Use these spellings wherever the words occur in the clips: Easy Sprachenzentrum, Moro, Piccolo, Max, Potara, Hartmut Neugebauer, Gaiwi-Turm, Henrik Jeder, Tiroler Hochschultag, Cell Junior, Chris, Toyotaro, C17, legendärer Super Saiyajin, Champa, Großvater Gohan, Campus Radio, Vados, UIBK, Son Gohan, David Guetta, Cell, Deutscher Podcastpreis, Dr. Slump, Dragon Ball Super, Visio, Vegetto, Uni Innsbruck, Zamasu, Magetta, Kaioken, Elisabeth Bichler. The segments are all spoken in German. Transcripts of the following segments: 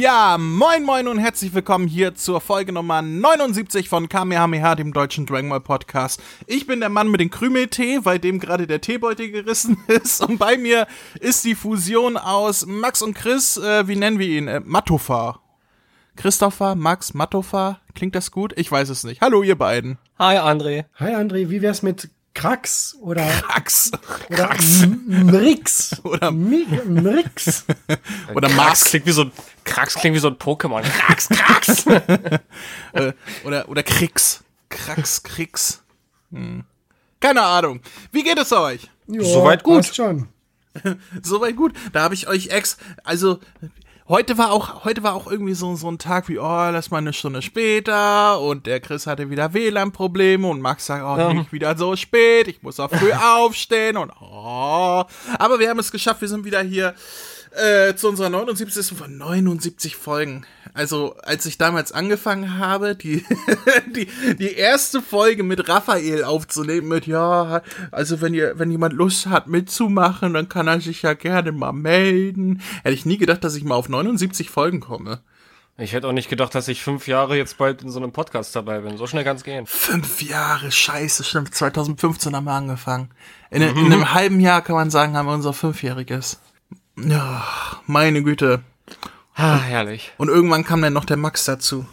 Ja, moin moin und herzlich willkommen hier zur Folge Nummer 79 von Kamehameha, dem deutschen Dragon Ball Podcast. Ich bin der Mann mit dem Krümeltee, weil dem gerade der Teebeutel gerissen ist. Und bei mir ist die Fusion aus Max und Chris, wie nennen wir ihn? Mattofa. Christopher, Max, Mattofa. Klingt das gut? Ich weiß es nicht. Hallo ihr beiden. Hi André. Hi André, wie wär's mit Krax oder Krax oder Krax. Mrix oder Mrix oder Max klingt wie so ein Krax, klingt wie so ein Pokémon. Krax, Krax. oder Krix. Krax, Krix. Keine Ahnung. Wie geht es euch? Jo, soweit gut. Schon. Soweit gut. Da habe ich euch Heute war auch irgendwie so ein Tag wie, oh, lass mal eine Stunde später und der Chris hatte wieder WLAN-Probleme und Max sagt, oh, nicht wieder so spät, ich muss auch früh aufstehen und oh. Aber wir haben es geschafft, wir sind wieder hier zu unserer 79 Folgen. Also, als ich damals angefangen habe, die erste Folge mit Raphael aufzunehmen, mit, ja, also wenn jemand Lust hat mitzumachen, dann kann er sich ja gerne mal melden. Hätte ich nie gedacht, dass ich mal auf 79 Folgen komme. Ich hätte auch nicht gedacht, dass ich 5 Jahre jetzt bald in so einem Podcast dabei bin. So schnell kann's gehen. 5 Jahre, scheiße, stimmt. 2015 haben wir angefangen. In einem halben Jahr, kann man sagen, haben wir unser 5-jähriges. Ja, meine Güte. Ah, herrlich. Und irgendwann kam dann noch der Max dazu.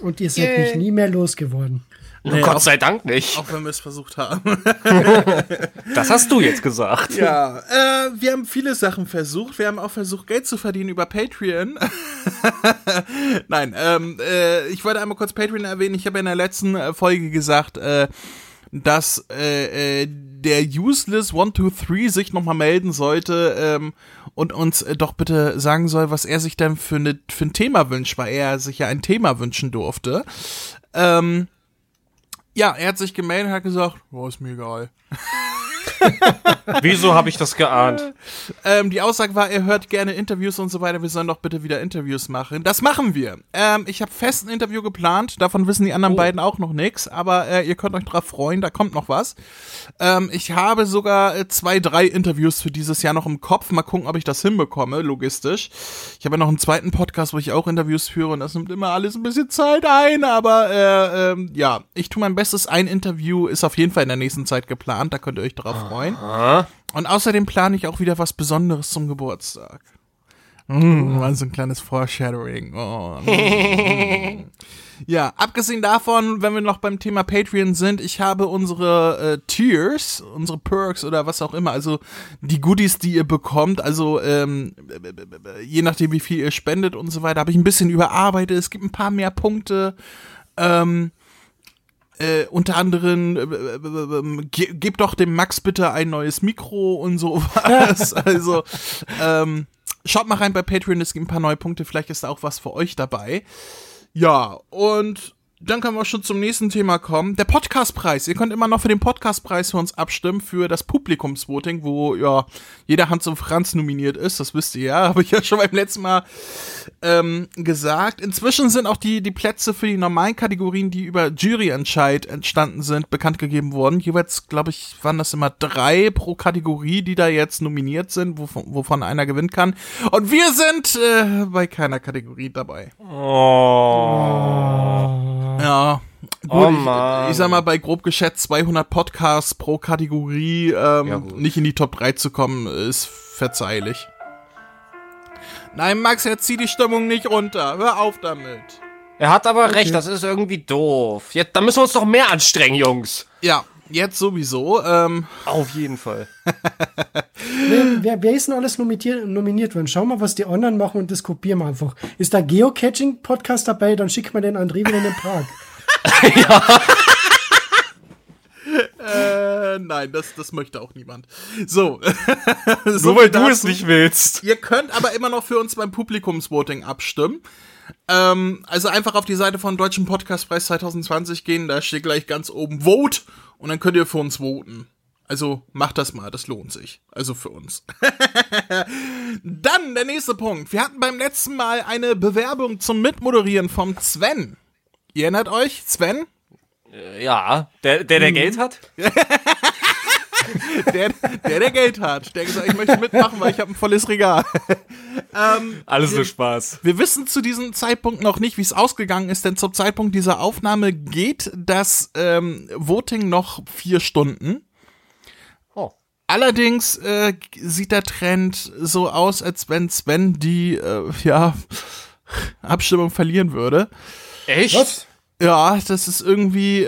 Und ihr seid mich nie mehr losgeworden. Nee, Gott sei Dank nicht. Auch wenn wir es versucht haben. Das hast du jetzt gesagt. Ja, wir haben viele Sachen versucht. Wir haben auch versucht, Geld zu verdienen über Patreon. Nein, ich wollte einmal kurz Patreon erwähnen. Ich habe in der letzten Folge gesagt, dass der Useless 123 sich nochmal melden sollte und uns doch bitte sagen soll, was er sich denn für ein Thema wünscht, weil er sich ja ein Thema wünschen durfte. Ja, er hat sich gemeldet und hat gesagt, oh, ist mir egal. Wieso habe ich das geahnt? Die Aussage war, er hört gerne Interviews und so weiter, wir sollen doch bitte wieder Interviews machen. Das machen wir. Ich habe fest ein Interview geplant, davon wissen die anderen beiden auch noch nichts, aber ihr könnt euch drauf freuen, da kommt noch was. Ich habe sogar 2-3 Interviews für dieses Jahr noch im Kopf, mal gucken, ob ich das hinbekomme, logistisch. Ich habe ja noch einen zweiten Podcast, wo ich auch Interviews führe und das nimmt immer alles ein bisschen Zeit ein, aber ja, ich tue mein Bestes. Ein Interview ist auf jeden Fall in der nächsten Zeit geplant, da könnt ihr euch drauf freuen. Aha. Und außerdem plane ich auch wieder was Besonderes zum Geburtstag. So ein kleines Foreshadowing. Ja, abgesehen davon, wenn wir noch beim Thema Patreon sind, ich habe unsere Tiers, unsere Perks oder was auch immer, also die Goodies, die ihr bekommt, also je nachdem, wie viel ihr spendet und so weiter, habe ich ein bisschen überarbeitet. Es gibt ein paar mehr Punkte. Unter anderem, gib doch dem Max bitte ein neues Mikro und so was. Also, schaut mal rein bei Patreon, es gibt ein paar neue Punkte, vielleicht ist da auch was für euch dabei. Ja, und dann können wir auch schon zum nächsten Thema kommen. Der Podcastpreis. Ihr könnt immer noch für den Podcastpreis für uns abstimmen, für das Publikumsvoting, wo ja jeder Hans und Franz nominiert ist. Das wisst ihr ja, habe ich ja schon beim letzten Mal gesagt. Inzwischen sind auch die Plätze für die normalen Kategorien, die über Juryentscheid entstanden sind, bekannt gegeben worden. Jeweils, glaube ich, waren das immer 3 pro Kategorie, die da jetzt nominiert sind, wovon einer gewinnen kann. Und wir sind bei keiner Kategorie dabei. Oh. Ja, gut, ich sag mal, bei grob geschätzt 200 Podcasts pro Kategorie nicht in die Top 3 zu kommen, ist verzeihlich. Nein, Max, jetzt zieh die Stimmung nicht runter, hör auf damit. Er hat aber recht, das ist irgendwie doof. Jetzt, da müssen wir uns doch mehr anstrengen, Jungs. Ja, jetzt sowieso. Auf jeden Fall. Wer ist denn alles nominiert worden? Schau mal, was die anderen machen und das kopieren wir einfach. Ist da Geocaching-Podcast dabei? Dann schickt man den André wieder in den Prag. Ja. Nein, das möchte auch niemand. So. So, weil du es nicht willst. Ihr könnt aber immer noch für uns beim Publikumsvoting abstimmen. Also einfach auf die Seite von Deutschen Podcastpreis 2020 gehen, da steht gleich ganz oben Vote und dann könnt ihr für uns voten. Also macht das mal, das lohnt sich. Also für uns. Dann der nächste Punkt. Wir hatten beim letzten Mal eine Bewerbung zum Mitmoderieren vom Sven. Ihr erinnert euch, Sven? Ja, der Geld hat. der Geld hat. Der gesagt, ich möchte mitmachen, weil ich habe ein volles Regal. Alles nur Spaß. Wir wissen zu diesem Zeitpunkt noch nicht, wie es ausgegangen ist, denn zum Zeitpunkt dieser Aufnahme geht das Voting noch 4 Stunden. Allerdings sieht der Trend so aus, als wenn Sven die Abstimmung verlieren würde. Echt? Was? Ja, das ist irgendwie,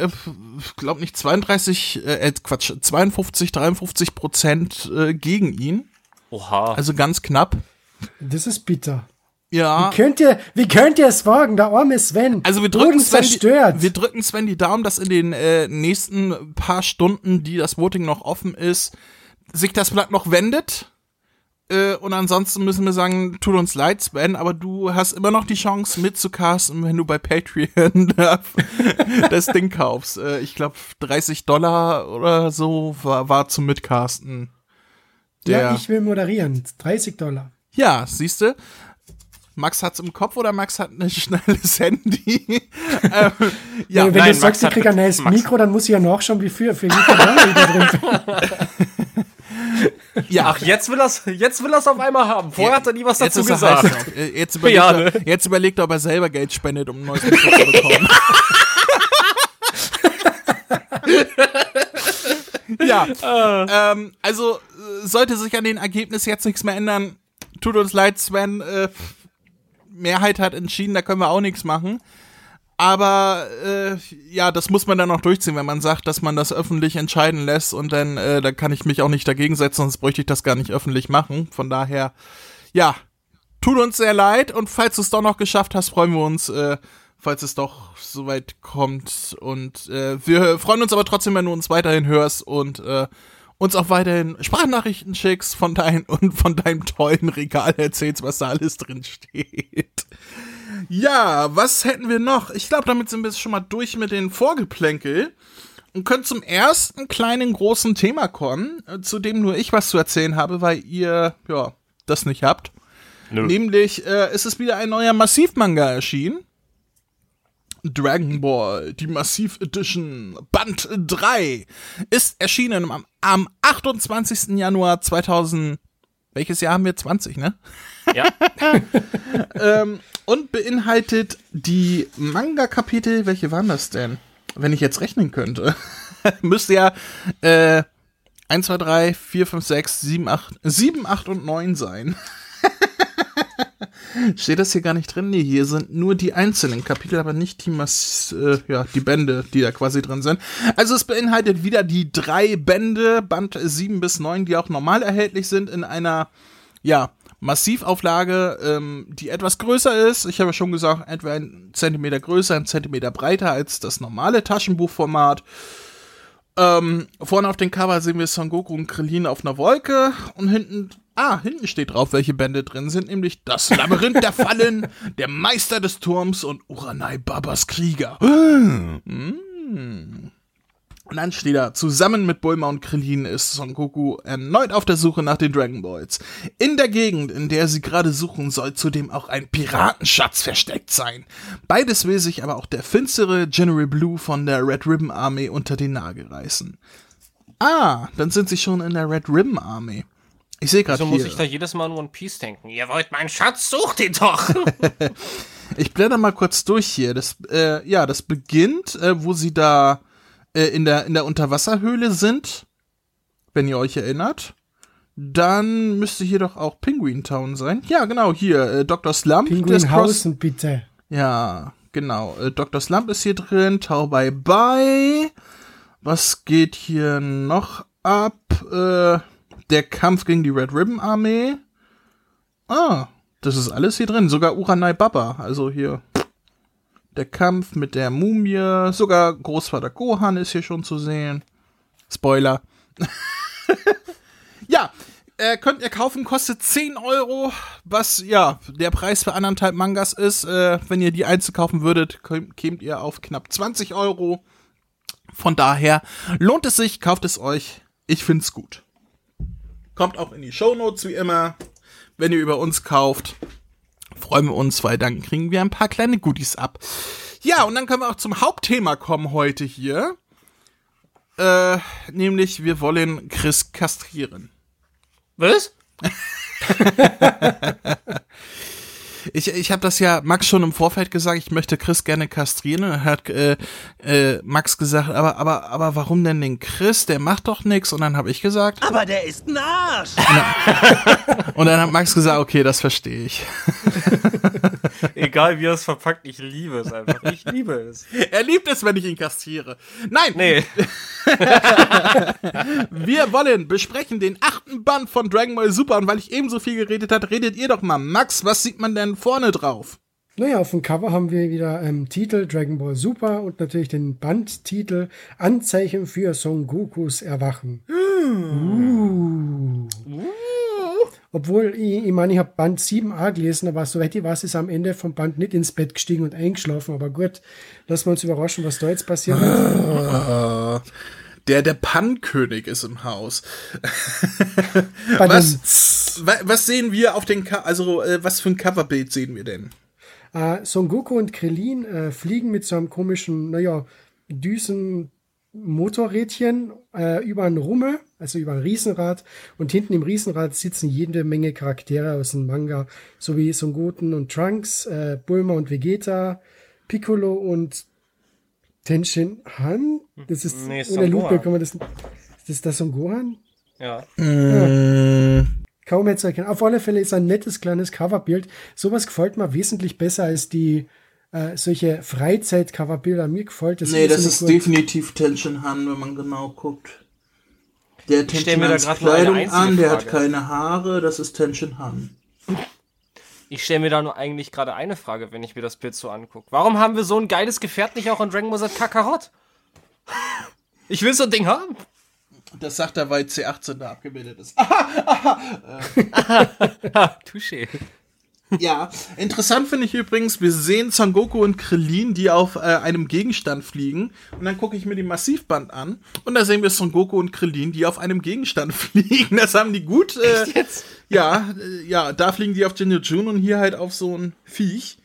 ich glaube nicht 53% gegen ihn. Oha. Also ganz knapp. Das ist bitter. Ja. Wie könnt ihr es wagen, der arme Sven? Also wir drücken Sven die Daumen, dass in den nächsten paar Stunden, die das Voting noch offen ist, sich das Blatt noch wendet. Und ansonsten müssen wir sagen, tut uns leid, Sven, aber du hast immer noch die Chance mitzucasten, wenn du bei Patreon das Ding kaufst. Ich glaube, $30 oder so war zum Mitcasten. Ja, ich will moderieren. $30. Ja, siehst du? Max hat's im Kopf oder Max hat ein schnelles Handy? Ja, wenn du sagst, ich krieg ein neues Mikro, dann muss ich ja nachschauen, wie für wie viel da drin. Ja, ach, jetzt will er's auf einmal haben. Vorher hat er nie was dazu gesagt. Jetzt überlegt er, ob er selber Geld spendet, um ein neues Mikro zu bekommen. Ja. Also sollte sich an den Ergebnissen jetzt nichts mehr ändern. Tut uns leid, Sven. Mehrheit hat entschieden, da können wir auch nichts machen. Aber das muss man dann auch durchziehen, wenn man sagt, dass man das öffentlich entscheiden lässt. Und dann da kann ich mich auch nicht dagegen setzen, sonst bräuchte ich das gar nicht öffentlich machen. Von daher, ja, tut uns sehr leid. Und falls du es doch noch geschafft hast, freuen wir uns, falls es doch soweit kommt. Und wir freuen uns aber trotzdem, wenn du uns weiterhin hörst und uns auch weiterhin Sprachnachrichten schickst von deinem tollen Regal erzählst, was da alles drin steht. Ja, was hätten wir noch? Ich glaube, damit sind wir schon mal durch mit den Vorgeplänkel und können zum ersten kleinen großen Thema kommen, zu dem nur ich was zu erzählen habe, weil ihr das nicht habt. Nö. Nämlich ist es wieder ein neuer Massiv-Manga erschienen. Dragon Ball, die Massiv Edition, Band 3, ist erschienen am 28. Januar 2000. Welches Jahr haben wir? 20, ne? Ja. Und beinhaltet die Manga-Kapitel, welche waren das denn? Wenn ich jetzt rechnen könnte. Müsste ja 1, 2, 3, 4, 5, 6, 7, 8 und 9 sein. Steht das hier gar nicht drin? Nee, hier sind nur die einzelnen Kapitel, aber nicht die die Bände, die da quasi drin sind. Also es beinhaltet wieder die 3 Bände, Band 7 bis 9, die auch normal erhältlich sind, in einer, Massivauflage, die etwas größer ist. Ich habe ja schon gesagt, etwa 1 Zentimeter größer, 1 Zentimeter breiter als das normale Taschenbuchformat. Vorne auf dem Cover sehen wir Son Goku und Krillin auf einer Wolke und hinten steht drauf, welche Bände drin sind, nämlich das Labyrinth der Fallen, der Meister des Turms und Uranai Babas Krieger. Und dann steht da, zusammen mit Bulma und Krillin ist Son Goku erneut auf der Suche nach den Dragon Balls. In der Gegend, in der sie gerade suchen, soll zudem auch ein Piratenschatz versteckt sein. Beides will sich aber auch der finstere General Blue von der Red Ribbon Armee unter den Nagel reißen. Ah, dann sind sie schon in der Red Ribbon Armee. Ich sehe gerade hier. Wieso muss ich da jedes Mal an One Piece denken? Ihr wollt meinen Schatz, sucht ihn doch! Ich blätter mal kurz durch hier. Das, das beginnt, wo sie da in der Unterwasserhöhle sind, wenn ihr euch erinnert. Dann müsste hier doch auch Penguin Town sein. Ja, genau, hier, Dr. Slump. Penguinhausen, bitte. Ja, genau, Dr. Slump ist hier drin, Tau Bye Bye. Was geht hier noch ab? Der Kampf gegen die Red Ribbon Armee. Ah, das ist alles hier drin. Sogar Uranai Baba. Also hier der Kampf mit der Mumie. Sogar Großvater Gohan ist hier schon zu sehen. Spoiler. Könnt ihr kaufen. Kostet 10 Euro. Was, der Preis für 1,5 Mangas ist. Wenn ihr die einzeln kaufen würdet, kämt ihr auf knapp 20 Euro. Von daher lohnt es sich. Kauft es euch. Ich find's gut. Kommt auch in die Shownotes, wie immer, wenn ihr über uns kauft. freuen wir uns, weil dann kriegen wir ein paar kleine Goodies ab. Ja, und dann können wir auch zum Hauptthema kommen heute hier. Nämlich, wir wollen Chris kastrieren. Was? Ich habe das ja Max schon im Vorfeld gesagt, ich möchte Chris gerne kastrieren. Und dann hat Max gesagt, aber warum denn den Chris? Der macht doch nichts. Und dann habe ich gesagt... Aber der ist ein Arsch! Und dann hat Max gesagt, okay, das verstehe ich. Egal wie er es verpackt, ich liebe es einfach. Ich liebe es. Er liebt es, wenn ich ihn kastriere. Nein! Nee. Wir wollen besprechen den 8. Band von Dragon Ball Super. Und weil ich eben so viel geredet habe, redet ihr doch mal. Max, was sieht man denn vorne drauf? Naja, auf dem Cover haben wir wieder Titel Dragon Ball Super und natürlich den Bandtitel Anzeichen für Son Gokus Erwachen. Obwohl, ich meine, ich habe Band 7a gelesen, aber soweit ich weiß, ist am Ende vom Band nicht ins Bett gestiegen und eingeschlafen. Aber gut, lassen wir uns überraschen, was da jetzt passiert ist. Der Pannenkönig ist im Haus. Was sehen wir auf den was für ein Coverbild sehen wir denn? Son Goku und Krillin fliegen mit so einem komischen, Düsen Motorrädchen über ein Rumme, also über ein Riesenrad, und hinten im Riesenrad sitzen jede Menge Charaktere aus dem Manga, sowie Son Goten und Trunks, Bulma und Vegeta, Piccolo und Tenshin Han? Das ist ohne Lupe, kann man das... Ist das Son Gohan? Ja. Kaum mehr zu erkennen. Auf alle Fälle ist ein nettes, kleines Coverbild. Sowas gefällt mir wesentlich besser als die solche Freizeit-Coverbilder. Mir gefällt das. Nee, das ist gut. Definitiv Tenshin Han, wenn man genau guckt. Der Tenshin Hans Kleidung an, der hat keine Haare, das ist Tenshin Han. Ich stelle mir da nur eigentlich gerade eine Frage, wenn ich mir das Bild so angucke. Warum haben wir so ein geiles Gefährt nicht auch in Dragon Ball Z Kakarot? Ich will so ein Ding haben. Das sagt er, weil C18 da abgebildet ist. Touché. Ja, interessant finde ich übrigens, wir sehen Son Goku und Krillin, die auf einem Gegenstand fliegen. Und dann gucke ich mir die Massivband an. Und da sehen wir Son Goku und Krillin, die auf einem Gegenstand fliegen. Das haben die gut... Echt jetzt? Ja, da fliegen die auf Jinjo June und hier halt auf so ein Viech.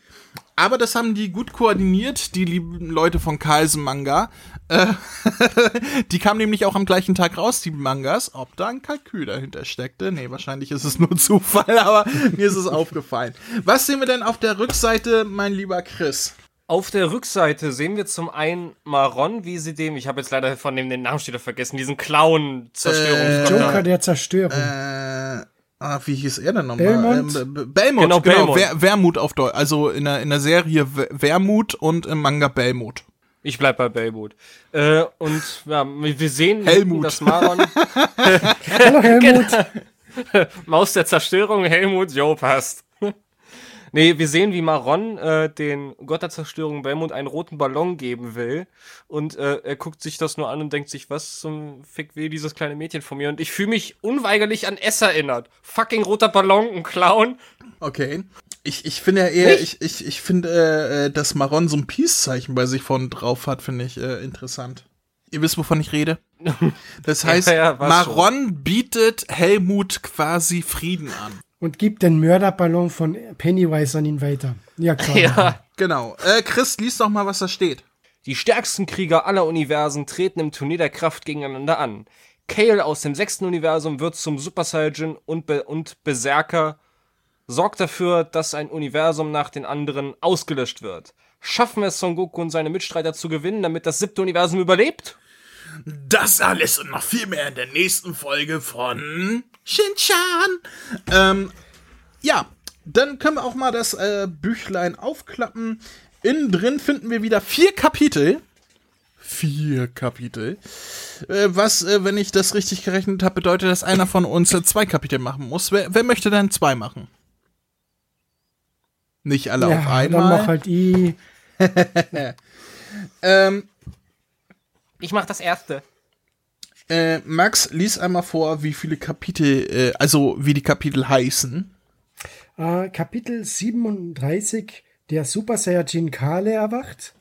Aber das haben die gut koordiniert, die lieben Leute von Carlsen Manga. Die kamen nämlich auch am gleichen Tag raus, die Mangas. Ob da ein Kalkül dahinter steckte? Nee, wahrscheinlich ist es nur Zufall, aber mir ist es aufgefallen. Was sehen wir denn auf der Rückseite, mein lieber Chris? Auf der Rückseite sehen wir zum einen Maron, wie sie dem, ich habe jetzt leider von dem den Namen wieder vergessen, diesen Clown-Zerstörungsgott. Joker der Zerstörung. Wie hieß er denn nochmal? Belmod. Genau. Wermut auf Deutsch. Also in der Serie Wermut und im Manga Belmod. Ich bleib bei Belmod. Und ja, wir sehen, Helmut. Das Maron. Hallo Helmut. Genau. Maus der Zerstörung, Helmut, jo, passt. Nee, wir sehen, wie Maron den Gott der Zerstörung Belmond einen roten Ballon geben will. Und er guckt sich das nur an und denkt sich, was zum Fick will dieses kleine Mädchen von mir? Und ich fühle mich unweigerlich an S erinnert. Fucking roter Ballon, ein Clown. Okay. Ich finde ja eher, ich finde, dass Maron so ein Peace-Zeichen bei sich vorne drauf hat, finde ich interessant. Ihr wisst, wovon ich rede? Das heißt, Maron schon. Bietet Helmut quasi Frieden an. Und gibt den Mörderballon von Pennywise an ihn weiter. Ja, klar. Ja, genau. Chris, lies doch mal, was da steht. Die stärksten Krieger aller Universen treten im Turnier der Kraft gegeneinander an. Kale aus dem 6. Universum wird zum Super Saiyajin und Berserker, sorgt dafür, dass ein Universum nach den anderen ausgelöscht wird. Schaffen es Son Goku und seine Mitstreiter zu gewinnen, damit das 7. Universum überlebt? Das alles und noch viel mehr in der nächsten Folge von Shinchan. Ja, dann können wir auch mal das Büchlein aufklappen. Innen drin finden wir wieder 4 Kapitel. 4 Kapitel. Was, wenn ich das richtig gerechnet habe, bedeutet, dass einer von uns 2 Kapitel machen muss. Wer möchte denn 2 machen? Nicht alle auf einmal. Dann mach halt ich. Ich mach das erste. Max, lies einmal vor, wie viele Kapitel, wie die Kapitel heißen. Kapitel 37, der Super Saiyajin Kale erwacht.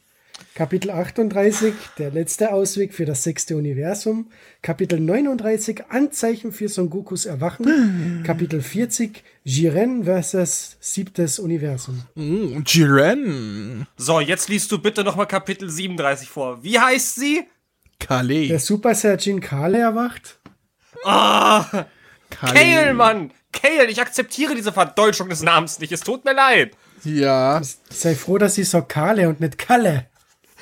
Kapitel 38, der letzte Ausweg für das 6. Universum. Kapitel 39, Anzeichen für Son Gokus Erwachen. Kapitel 40, Jiren versus 7. Universum. Jiren. So, jetzt liest du bitte nochmal Kapitel 37 vor. Wie heißt sie? Kale. Der Super Saiyajin Kale erwacht. Ah! Kale, Mann! Kale, ich akzeptiere diese Verdeutschung des Namens nicht. Es tut mir leid. Ja. Sei froh, dass sie so Kale und nicht Kalle.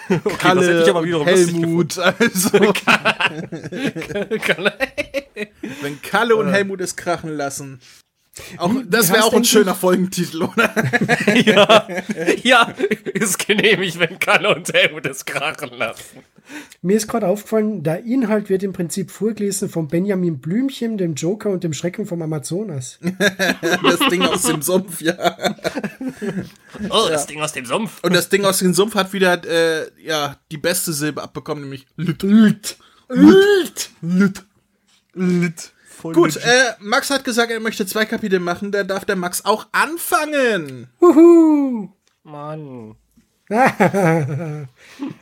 Okay, Kalle, das hätte ich aber wiederum Helmut, also. Kalle. Wenn Kalle und Helmut es krachen lassen. Auch, das wäre auch ein schöner Folgentitel, oder? Ja, ja, ist genehmigt, wenn Kalle und Helmut es krachen lassen. Mir ist gerade aufgefallen, der Inhalt wird im Prinzip vorgelesen von Benjamin Blümchen, dem Joker und dem Schrecken vom Amazonas. Das Ding aus dem Sumpf, ja. Oh, das Ding aus dem Sumpf. Und das Ding aus dem Sumpf hat wieder die beste Silbe abbekommen, nämlich Lüt. Gut, Max hat gesagt, er möchte 2 Kapitel machen, da darf der Max auch anfangen. Huhu. Mann.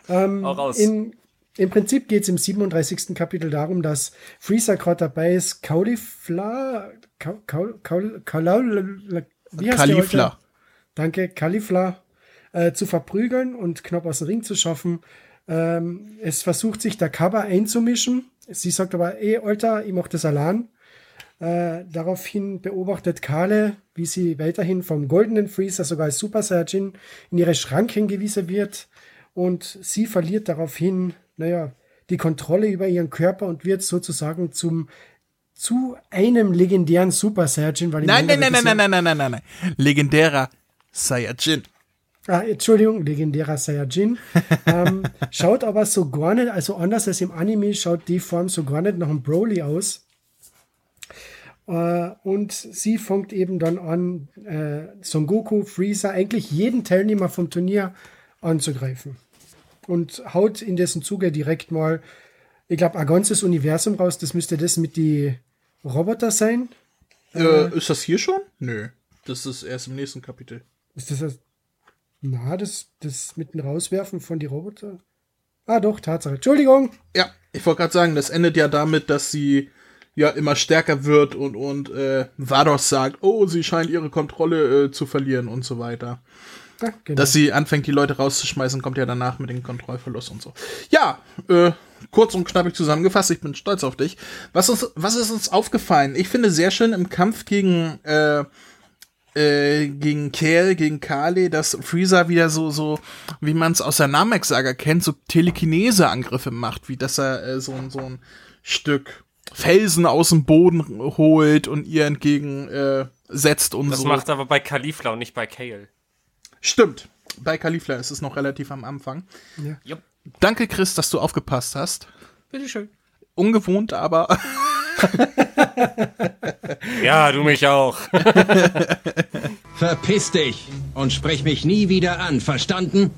Auch raus. Im Prinzip geht es im 37. Kapitel darum, dass Freezer gerade dabei ist, Caulifla. Caulifla. Danke, Caulifla zu verprügeln und Knopf aus dem Ring zu schaffen. Es versucht sich der Kaba einzumischen. Sie sagt aber, Alter, ich mach das allein. Daraufhin beobachtet Kale, wie sie weiterhin vom goldenen Freezer, sogar als Super Saiyajin, in ihre Schranken hingewiesen wird. Und sie verliert daraufhin, die Kontrolle über ihren Körper und wird sozusagen zu einem legendären Super Saiyajin. Weil nein. Legendärer Saiyajin. Legendärer Saiyajin. Schaut aber so gar nicht, also anders als im Anime, schaut die Form so gar nicht nach einem Broly aus. Und sie fängt eben dann an, Son Goku, Freezer, eigentlich jeden Teilnehmer vom Turnier anzugreifen. Und haut in dessen Zuge direkt mal, ich glaube, ein ganzes Universum raus. Das müsste das mit die Roboter sein. Ist das hier schon? Nö. Das ist erst im nächsten Kapitel. Ist das... Na, das mit dem Rauswerfen von die Roboter? Ah doch, Tatsache. Entschuldigung. Ja, ich wollte gerade sagen, das endet ja damit, dass sie ja immer stärker wird und Vados sagt, oh, sie scheint ihre Kontrolle zu verlieren und so weiter. Ja, genau. Dass sie anfängt, die Leute rauszuschmeißen, kommt ja danach mit dem Kontrollverlust und so. Ja, kurz und knappig zusammengefasst, ich bin stolz auf dich. Was ist uns aufgefallen? Ich finde sehr schön im Kampf gegen Kale, dass Freezer wieder so wie man es aus der Namek-Saga kennt, so Telekinese-Angriffe macht, wie dass er so ein Stück Felsen aus dem Boden holt und ihr entgegensetzt und das so. Das macht aber bei Caulifla und nicht bei Kale. Stimmt, bei Caulifla ist es noch relativ am Anfang. Ja. Yep. Danke, Chris, dass du aufgepasst hast. Bitteschön. Ungewohnt, aber... Ja, du mich auch. Verpiss dich und sprich mich nie wieder an, verstanden?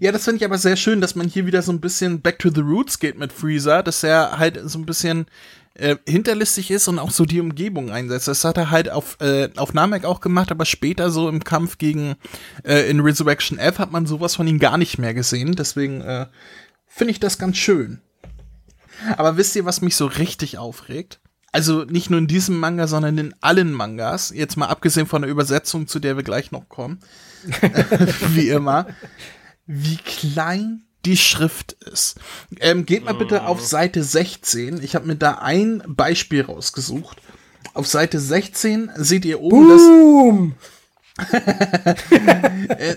Ja, das finde ich aber sehr schön, dass man hier wieder so ein bisschen back to the roots geht mit Freezer, dass er halt so ein bisschen hinterlistig ist und auch so die Umgebung einsetzt. Das hat er halt auf Namek auch gemacht, aber später so im Kampf gegen in Resurrection F hat man sowas von ihm gar nicht mehr gesehen. Deswegen finde ich das ganz schön. Aber wisst ihr, was mich so richtig aufregt? Also nicht nur in diesem Manga, sondern in allen Mangas. Jetzt mal abgesehen von der Übersetzung, zu der wir gleich noch kommen. Wie immer. Wie klein die Schrift ist. Geht mal bitte auf Seite 16. Ich habe mir da ein Beispiel rausgesucht. Auf Seite 16 seht ihr oben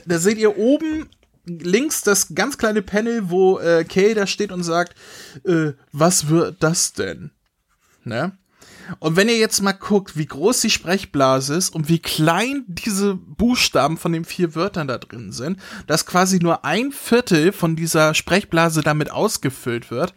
da seht ihr oben links das ganz kleine Panel, wo Kay da steht und sagt, was wird das denn? Ne? Und wenn ihr jetzt mal guckt, wie groß die Sprechblase ist und wie klein diese Buchstaben von den 4 Wörtern da drin sind, dass quasi nur 1/4 von dieser Sprechblase damit ausgefüllt wird.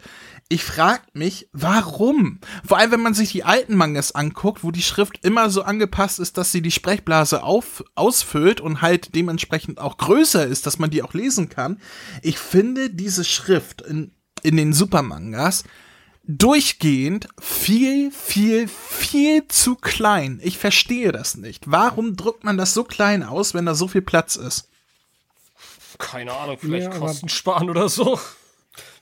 Ich frage mich, warum? Vor allem, wenn man sich die alten Mangas anguckt, wo die Schrift immer so angepasst ist, dass sie die Sprechblase ausfüllt und halt dementsprechend auch größer ist, dass man die auch lesen kann. Ich finde diese Schrift in den Supermangas durchgehend viel, viel, viel zu klein. Ich verstehe das nicht. Warum drückt man das so klein aus, wenn da so viel Platz ist? Keine Ahnung, vielleicht Kosten sparen oder so.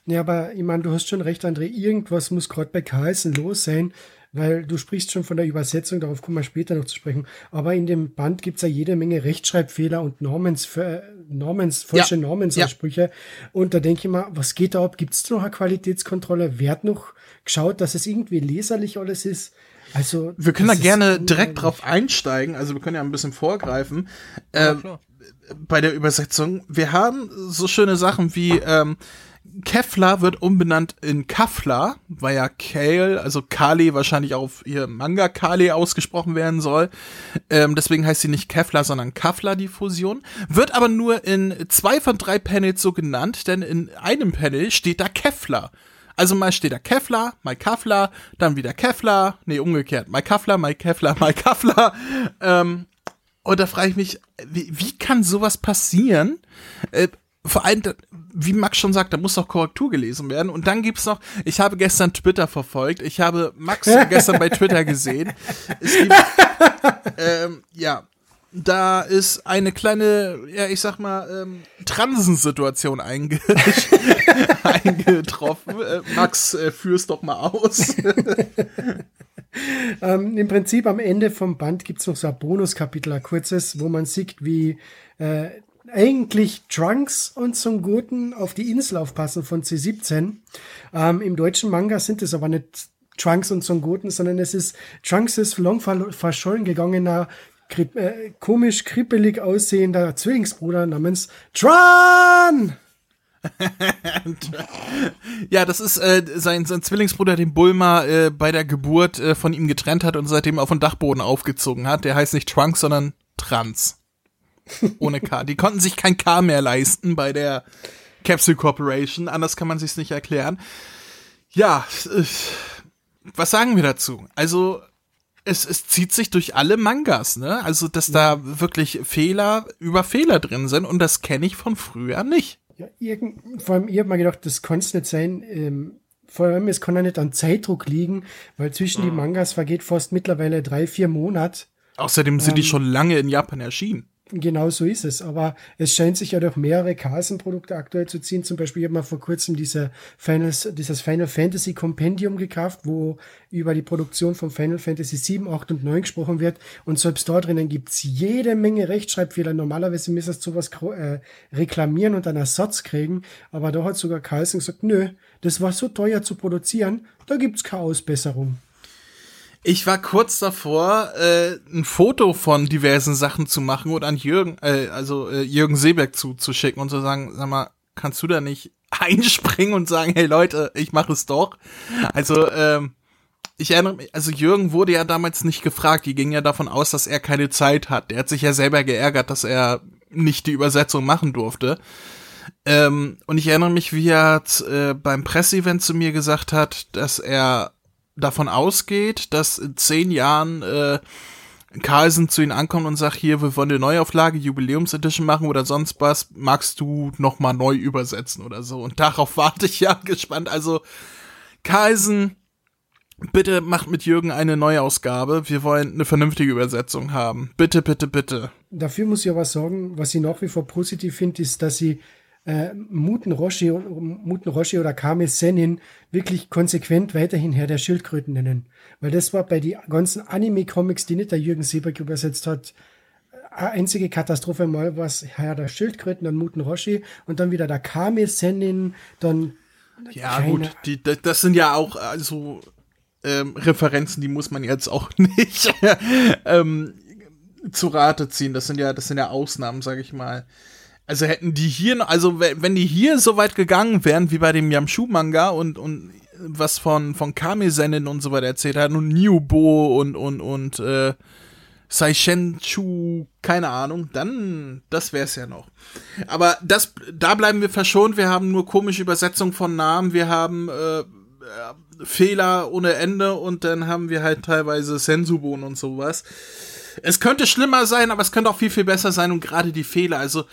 Ja, aber ich meine, du hast schon recht, André. Irgendwas muss gerade bei Carlsen los sein, weil du sprichst schon von der Übersetzung, darauf kommen wir später noch zu sprechen. Aber in dem Band gibt es ja jede Menge Rechtschreibfehler und falsche Namensansprüche. Ja. Und da denke ich mal, was geht da ab? Gibt es noch eine Qualitätskontrolle? Wird noch geschaut, dass es irgendwie leserlich alles ist? Also, wir können da gerne direkt drauf einsteigen. Also wir können ja ein bisschen vorgreifen. Ja, klar. Bei der Übersetzung. Wir haben so schöne Sachen wie Kefla wird umbenannt in Kefla, weil ja Kale, also Kale wahrscheinlich auch auf ihr Manga Kale ausgesprochen werden soll. Deswegen heißt sie nicht Kefla, sondern Kefla, die Fusion. Wird aber nur in 2 von 3 Panels so genannt, denn in einem Panel steht da Kefla. Also mal steht da Kefla, mal Kefla, dann wieder Kefla, nee, umgekehrt, mal Kefla, mal Kefla, mal Kefla. Und da frage ich mich, wie kann sowas passieren? Vor allem, wie Max schon sagt, da muss noch Korrektur gelesen werden. Und dann gibt's noch, ich habe gestern Twitter verfolgt, ich habe Max gestern bei Twitter gesehen. Es gibt, da ist eine kleine, ich sag mal, Transensituation eingetroffen. Max, führ's doch mal aus. Im Prinzip am Ende vom Band gibt's noch so ein Bonuskapitel, ein kurzes, wo man sieht, wie eigentlich Trunks und Son Gohan auf die Insel aufpassen von C17. Im deutschen Manga sind es aber nicht Trunks und Son Gohan, sondern es ist Trunks ist long verschollen gegangener, komisch kribbelig aussehender Zwillingsbruder namens Tran! Ja, das ist sein Zwillingsbruder, den Bulma bei der Geburt von ihm getrennt hat und seitdem auf den Dachboden aufgezogen hat. Der heißt nicht Trunks, sondern Trans. Ohne K. Die konnten sich kein K mehr leisten bei der Capsule Corporation. Anders kann man sich's nicht erklären. Ja, was sagen wir dazu? Also, es zieht sich durch alle Mangas, ne? Also, dass da wirklich Fehler über Fehler drin sind und das kenne ich von früher nicht. Ja, vor allem, ich habe mal gedacht, das kann's nicht sein. Vor allem, es kann ja nicht an Zeitdruck liegen, weil zwischen die Mangas vergeht fast mittlerweile 3-4 Monate. Außerdem sind die schon lange in Japan erschienen. Genau so ist es, aber es scheint sich ja durch mehrere Carlsen-Produkte aktuell zu ziehen. Zum Beispiel, ich habe mal vor kurzem dieses Final Fantasy Compendium gekauft, wo über die Produktion von Final Fantasy 7, 8 und 9 gesprochen wird. Und selbst da drinnen gibt's jede Menge Rechtschreibfehler. Normalerweise müsstest du sowas reklamieren und einen Ersatz kriegen, aber da hat sogar Carlsen gesagt, nö, das war so teuer zu produzieren, da gibt's keine Ausbesserung. Ich war kurz davor, ein Foto von diversen Sachen zu machen und an Jürgen Seebeck zuzuschicken und zu sagen, sag mal, kannst du da nicht einspringen und sagen, hey Leute, ich mache es doch. Also, ich erinnere mich, also Jürgen wurde ja damals nicht gefragt, die gingen ja davon aus, dass er keine Zeit hat. Der hat sich ja selber geärgert, dass er nicht die Übersetzung machen durfte. Und ich erinnere mich, wie er beim Presseevent zu mir gesagt hat, dass er davon ausgeht, dass in 10 Jahren Carlsen zu ihnen ankommt und sagt, hier, wir wollen eine Neuauflage, Jubiläumsedition machen oder sonst was, magst du nochmal neu übersetzen oder so. Und darauf warte ich ja gespannt. Also, Carlsen, bitte macht mit Jürgen eine Neuausgabe. Wir wollen eine vernünftige Übersetzung haben. Bitte, bitte, bitte. Dafür muss ich aber sagen, was ich nach wie vor positiv finde, ist, dass sie Muten Roshi oder Kame Sennin wirklich konsequent weiterhin Herr der Schildkröten nennen. Weil das war bei den ganzen Anime-Comics, die nicht der Jürgen Seebeck übersetzt hat, eine einzige Katastrophe. Mal war es Herr der Schildkröten, dann Muten Roshi und dann wieder der Kame Sennin, dann... Ja gut, das sind ja auch also Referenzen, die muss man jetzt auch nicht zu Rate ziehen. Das sind ja Ausnahmen, sag ich mal. Also hätten die hier, also wenn die hier so weit gegangen wären, wie bei dem Yamshu-Manga und was von Kame-Sennin und so weiter erzählt hat, und Niubo und Saishenshu, keine Ahnung, dann, das wär's ja noch. Aber da bleiben wir verschont, wir haben nur komische Übersetzungen von Namen, wir haben Fehler ohne Ende und dann haben wir halt teilweise Sensubon und sowas. Es könnte schlimmer sein, aber es könnte auch viel, viel besser sein und gerade die Fehler, also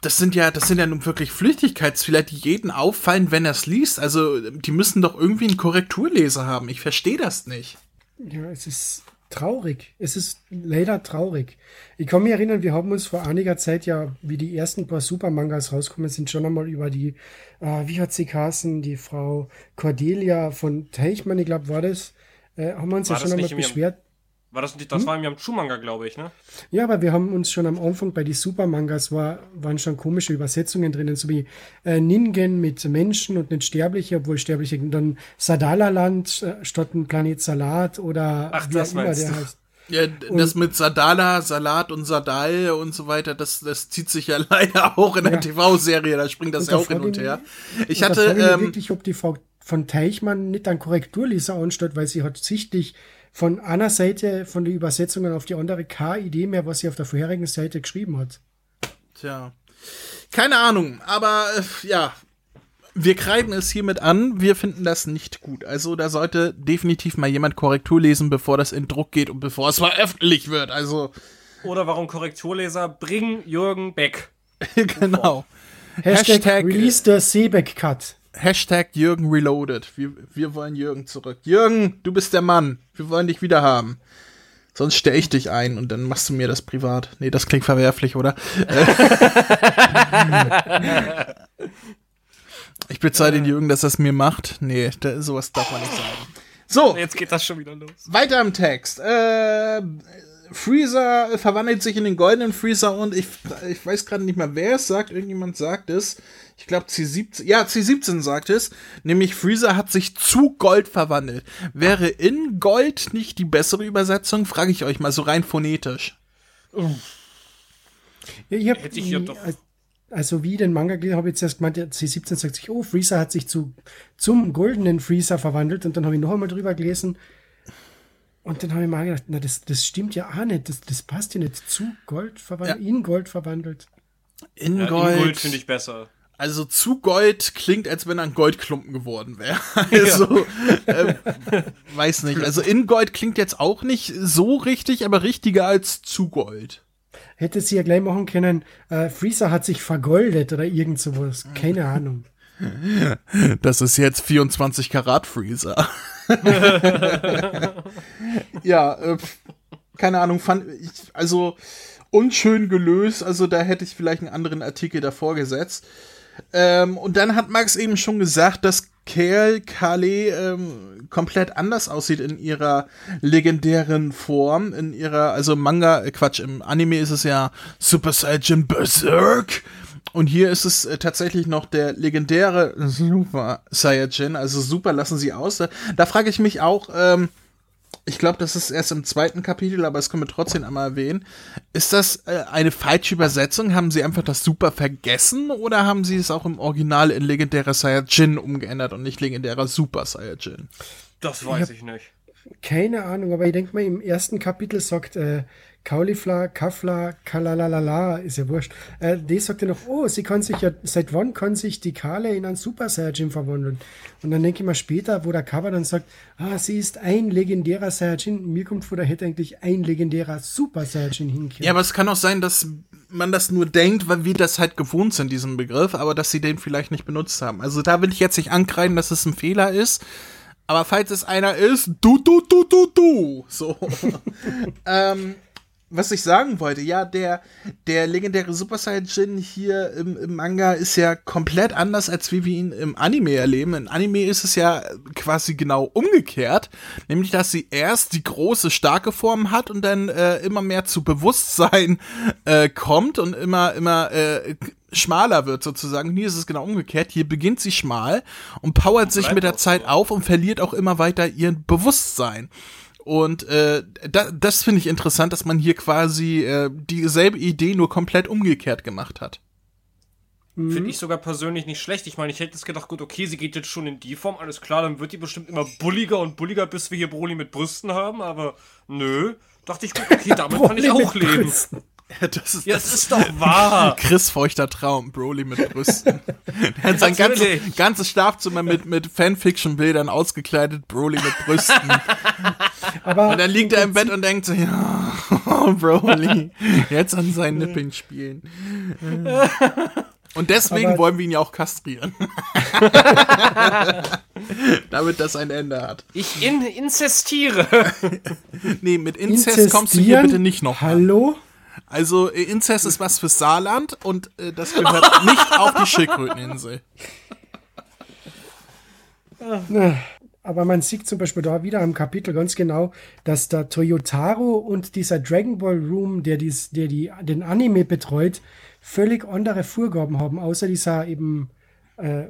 das sind ja nun wirklich Flüchtigkeitsfehler, die jeden auffallen, wenn er es liest. Also, die müssen doch irgendwie einen Korrekturleser haben. Ich verstehe das nicht. Ja, es ist traurig. Es ist leider traurig. Ich kann mich erinnern, wir haben uns vor einiger Zeit ja, wie die ersten paar Super-Mangas rauskommen sind, schon einmal über die, wie hat sie geheißen, die Frau Cordelia von Teichmann, ich glaube, war das, haben wir uns war ja schon einmal beschwert. War das nicht, das war im Yamchu-Manga, glaube ich, ne? Ja, aber wir haben uns schon am Anfang bei den Super-Mangas waren schon komische Übersetzungen drinnen, so wie Ningen mit Menschen und nicht Sterbliche, obwohl Sterbliche dann Sadala-Land statt ein Planet Salat oder ach, das meinst du. Heißt. Ja, das mit Sadala, Salat und Sadal und so weiter, das zieht sich ja leider auch in der TV-Serie, da springt das ja auch hin und her. Ich hatte wirklich, ob die Frau von Teichmann nicht einen Korrekturleser anstellt, weil sie hat sichtlich von einer Seite von den Übersetzungen auf die andere keine Idee mehr, was sie auf der vorherigen Seite geschrieben hat. Tja, keine Ahnung, aber ja, wir kreiden es hiermit an, wir finden das nicht gut. Also da sollte definitiv mal jemand Korrektur lesen, bevor das in Druck geht und bevor es veröffentlicht wird, also. Oder warum Korrekturleser? Bring Jürgen Beck. Genau. Hashtag Release the Seebeck Cut. Hashtag Jürgen Reloaded. Wir wollen Jürgen zurück. Jürgen, du bist der Mann. Wir wollen dich wieder haben. Sonst stelle ich dich ein und dann machst du mir das privat. Nee, das klingt verwerflich, oder? Ich bezahle den Jürgen, dass er es mir macht. Nee, sowas darf man nicht sagen. So. Jetzt geht das schon wieder los. Weiter im Text. Freezer verwandelt sich in den goldenen Freezer und ich weiß gerade nicht mehr, wer es sagt. Irgendjemand sagt es. Ich glaube, C17, ja, C17 sagt es, nämlich Freezer hat sich zu Gold verwandelt. Wäre in Gold nicht die bessere Übersetzung? Frage ich euch mal so rein phonetisch. Oh. Ja, also wie den Manga gelesen habe ich zuerst gemeint, C17 sagt sich, oh, Freezer hat sich zum goldenen Freezer verwandelt und dann habe ich noch einmal drüber gelesen und dann habe ich mal gedacht, na, das stimmt ja auch nicht, das passt ja nicht, zu Gold verwandelt, ja. In Gold verwandelt. In Gold. In Gold finde ich besser. Also zu Gold klingt, als wenn er ein Goldklumpen geworden wäre. Also, weiß nicht. Also in Gold klingt jetzt auch nicht so richtig, aber richtiger als zu Gold. Hätte sie ja gleich machen können, Freezer hat sich vergoldet oder irgend sowas. Keine Ahnung. Das ist jetzt 24 Karat Freezer. Ja, keine Ahnung. Unschön gelöst. Also da hätte ich vielleicht einen anderen Artikel davor gesetzt. Und dann hat Max eben schon gesagt, dass Kale komplett anders aussieht in ihrer legendären Form, in ihrer, also Manga, Quatsch, im Anime ist es ja Super Saiyajin Berserk und hier ist es tatsächlich noch der legendäre Super Saiyajin, also super lassen sie aus. Da frage ich mich auch, ich glaube, das ist erst im zweiten Kapitel, aber das können wir trotzdem einmal erwähnen. Ist das eine falsche Übersetzung? Haben sie einfach das Super vergessen? Oder haben sie es auch im Original in legendärer Saiyajin umgeändert und nicht legendärer Super Saiyajin? Das weiß ich nicht. Keine Ahnung, aber ich denke mal, im ersten Kapitel sagt Caulifla, Kefla, Kalalala, ist ja wurscht. Die sagt ja noch, oh, sie kann sich ja, seit wann kann sich die Kale in einen Super Saiyajin verwandeln? Und dann denke ich mal später, wo der Cover dann sagt, sie ist ein legendärer Saiyajin. Mir kommt vor, da hätte eigentlich ein legendärer Super Saiyajin hinkommen. Ja, aber es kann auch sein, dass man das nur denkt, weil wir das halt gewohnt sind, diesen Begriff, aber dass sie den vielleicht nicht benutzt haben. Also da will ich jetzt nicht ankreiden, dass es ein Fehler ist. Aber falls es einer ist, du. So. Was ich sagen wollte, ja, der legendäre Super Saiyajin hier im Manga ist ja komplett anders, als wie wir ihn im Anime erleben. Im Anime ist es ja quasi genau umgekehrt. Nämlich, dass sie erst die große, starke Form hat und dann immer mehr zu Bewusstsein kommt und immer schmaler wird sozusagen. Hier ist es genau umgekehrt. Hier beginnt sie schmal und powert sich mit der Zeit auf und verliert auch immer weiter ihr Bewusstsein. Und das finde ich interessant, dass man hier quasi dieselbe Idee nur komplett umgekehrt gemacht hat. Finde ich sogar persönlich nicht schlecht. Ich meine, ich hätte jetzt gedacht, gut, okay, sie geht jetzt schon in die Form, alles klar, dann wird die bestimmt immer bulliger und bulliger, bis wir hier Broly mit Brüsten haben, aber nö. Dachte ich, gut, okay, damit kann ich auch leben. Brüsten. Das ist doch wahr. Chris feuchter Traum, Broly mit Brüsten. Er hat sein ganzes Schlafzimmer mit Fanfiction-Bildern ausgekleidet, Broly mit Brüsten. Aber und dann liegt er im Bett und denkt so, ja, Broly, jetzt an seinen Nippeln spielen. Und deswegen wollen wir ihn ja auch kastrieren. Damit das ein Ende hat. Ich inzestiere. Nee, mit Inzest kommst du hier bitte nicht noch. Hallo? Also Inzest ist was fürs Saarland und das gehört nicht auf die Schildkröteninsel. Aber man sieht zum Beispiel da wieder im Kapitel ganz genau, dass da Toyotaro und dieser Dragon Ball Room, der den Anime betreut, völlig andere Vorgaben haben, außer dieser eben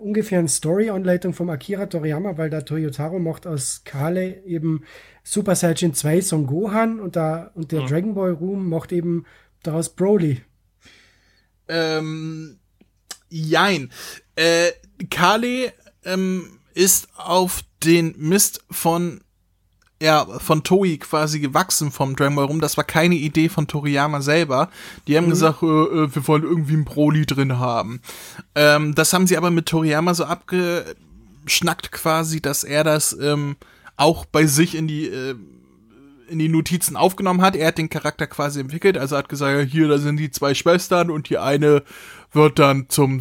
ungefähr eine Story-Anleitung vom Akira Toriyama, weil da Toyotaro macht aus Kale eben Super Saiyajin 2 Son Gohan und der Dragon Ball Room macht eben daraus Broly. Jein. Kale ist auf den Mist von Toei quasi gewachsen vom Dragon Ball Room. Das war keine Idee von Toriyama selber. Die haben gesagt, wir wollen irgendwie einen Broly drin haben. Das haben sie aber mit Toriyama so abgeschnackt quasi, dass er das auch bei sich in die Notizen aufgenommen hat. Er hat den Charakter quasi entwickelt, also hat gesagt, hier, da sind die zwei Schwestern und die eine wird dann zum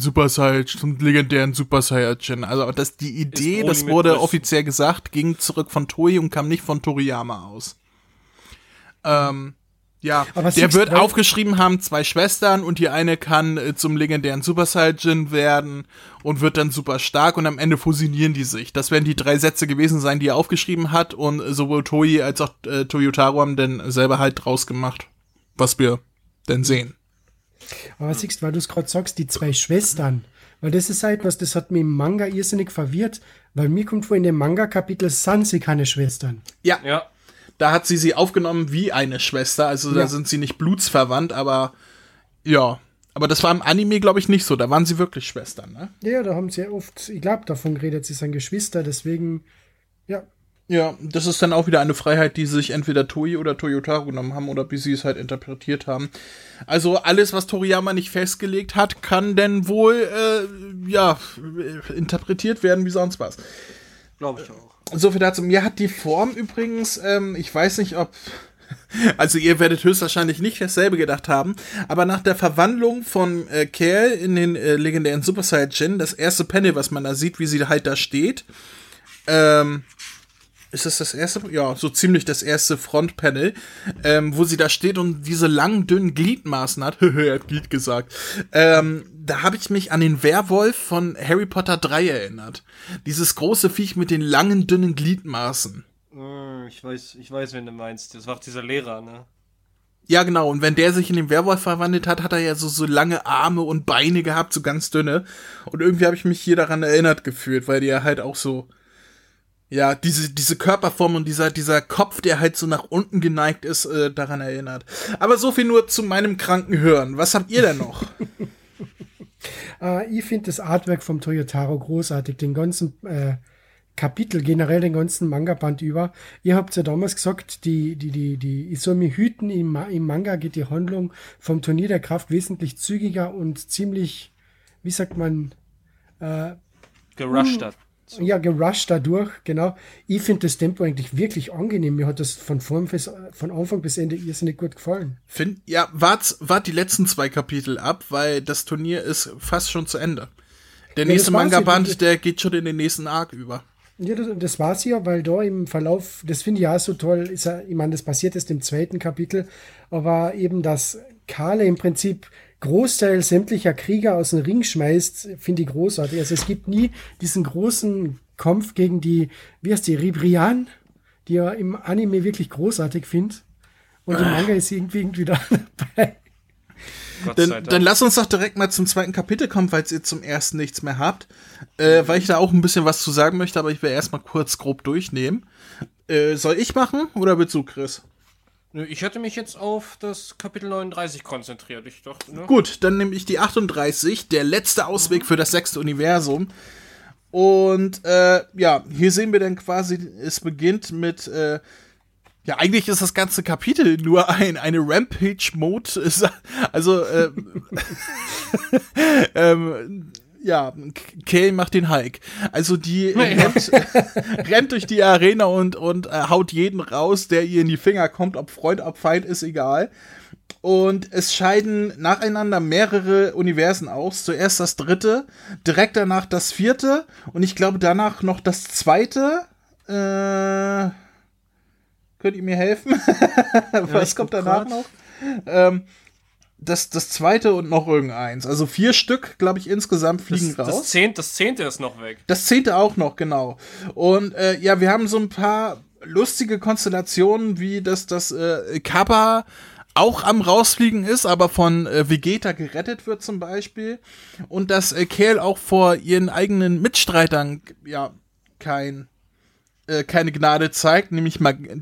legendären Super Saiyajin. Also die Idee, das wurde offiziell gesagt, ging zurück von Toei und kam nicht von Toriyama aus. Ja, der wird aufgeschrieben haben, zwei Schwestern und die eine kann zum legendären Super Saiyajin werden und wird dann super stark und am Ende fusionieren die sich. Das werden die drei Sätze gewesen sein, die er aufgeschrieben hat und sowohl Toei als auch Toyotaro haben dann selber halt draus gemacht, was wir dann sehen. Aber siehst, weil du es gerade sagst, die zwei Schwestern, weil das ist halt was, das hat mich im Manga irrsinnig verwirrt, weil mir kommt vor, in dem Manga-Kapitel sind sie keine Schwestern. Ja. Da hat sie aufgenommen wie eine Schwester, also da sind sie nicht blutsverwandt, aber ja. Aber das war im Anime, glaube ich, nicht so, da waren sie wirklich Schwestern, ne? Ja, da haben sie ja oft, ich glaube, davon geredet, sie sind Geschwister, deswegen, ja. Ja, das ist dann auch wieder eine Freiheit, die sich entweder Toei oder Toyotaro genommen haben oder wie sie es halt interpretiert haben. Also alles, was Toriyama nicht festgelegt hat, kann denn wohl, interpretiert werden wie sonst was. Glaube ich auch. So viel dazu. Mir hat die Form übrigens, ich weiß nicht, ob... Also ihr werdet höchstwahrscheinlich nicht dasselbe gedacht haben, aber nach der Verwandlung von Kale in den legendären Super Saiyajin, das erste Panel, was man da sieht, wie sie halt da steht, ist das erste? Ja, so ziemlich das erste Frontpanel, wo sie da steht und diese langen, dünnen Gliedmaßen hat. Er hat Glied gesagt. Da habe ich mich an den Werwolf von Harry Potter 3 erinnert. Dieses große Viech mit den langen, dünnen Gliedmaßen. Ich weiß, wen du meinst. Das war dieser Lehrer, ne? Ja, genau. Und wenn der sich in den Werwolf verwandelt hat, hat er ja so lange Arme und Beine gehabt, so ganz dünne. Und irgendwie habe ich mich hier daran erinnert gefühlt, weil die ja halt auch so... Ja, diese Körperform und dieser Kopf, der halt so nach unten geneigt ist, daran erinnert. Aber so viel nur zu meinem kranken Hören. Was habt ihr denn noch? Ich finde das Artwork vom Toyotaro großartig. Den ganzen Kapitel, generell den ganzen Manga-Band über. Ihr habt ja damals gesagt, ich soll mich hüten, im Manga geht die Handlung vom Turnier der Kraft wesentlich zügiger und ziemlich, wie sagt man, gerusht hat. So. Ja, gerusht dadurch, genau. Ich finde das Tempo eigentlich wirklich angenehm. Mir hat das von Anfang bis Ende irrsinnig gut gefallen. Wart die letzten zwei Kapitel ab, weil das Turnier ist fast schon zu Ende. Der nächste Manga-Band, der geht schon in den nächsten Arc über. Ja, das war's ja, weil da im Verlauf, das finde ich ja so toll, ist ja, ich meine, das passiert jetzt im zweiten Kapitel, aber eben, dass Kale im Prinzip Großteil sämtlicher Krieger aus dem Ring schmeißt, finde ich großartig. Also es gibt nie diesen großen Kampf gegen die, wie heißt die, Ribrian, die ja im Anime wirklich großartig findet. Und im Manga ist sie irgendwie da dabei. Dann lass uns doch direkt mal zum zweiten Kapitel kommen, falls ihr zum ersten nichts mehr habt. Weil ich da auch ein bisschen was zu sagen möchte, aber ich will erstmal kurz grob durchnehmen. Soll ich machen oder willst du, Chris? Ich hätte mich jetzt auf das Kapitel 39 konzentriert. Ich dachte, ne? Gut, dann nehme ich die 38, der letzte Ausweg für das sechste Universum. Und hier sehen wir dann quasi, es beginnt mit, eigentlich ist das ganze Kapitel nur eine Rampage-Mode. Also, Kale macht den Hulk. Also die rennt durch die Arena und haut jeden raus, der ihr in die Finger kommt, ob Freund, ob Feind, ist egal. Und es scheiden nacheinander mehrere Universen aus. Zuerst das dritte, direkt danach das vierte und ich glaube danach noch das zweite. Könnt ihr mir helfen? Was kommt danach noch? Das zweite und noch irgendeins. Also 4 Stück, glaube ich, insgesamt fliegen raus. Das zehnte ist noch weg. Das zehnte auch noch, genau. Und ja, wir haben so ein paar lustige Konstellationen, wie dass Kappa auch am Rausfliegen ist, aber von Vegeta gerettet wird zum Beispiel. Und dass Kale auch vor ihren eigenen Mitstreitern ja keine Gnade zeigt, nämlich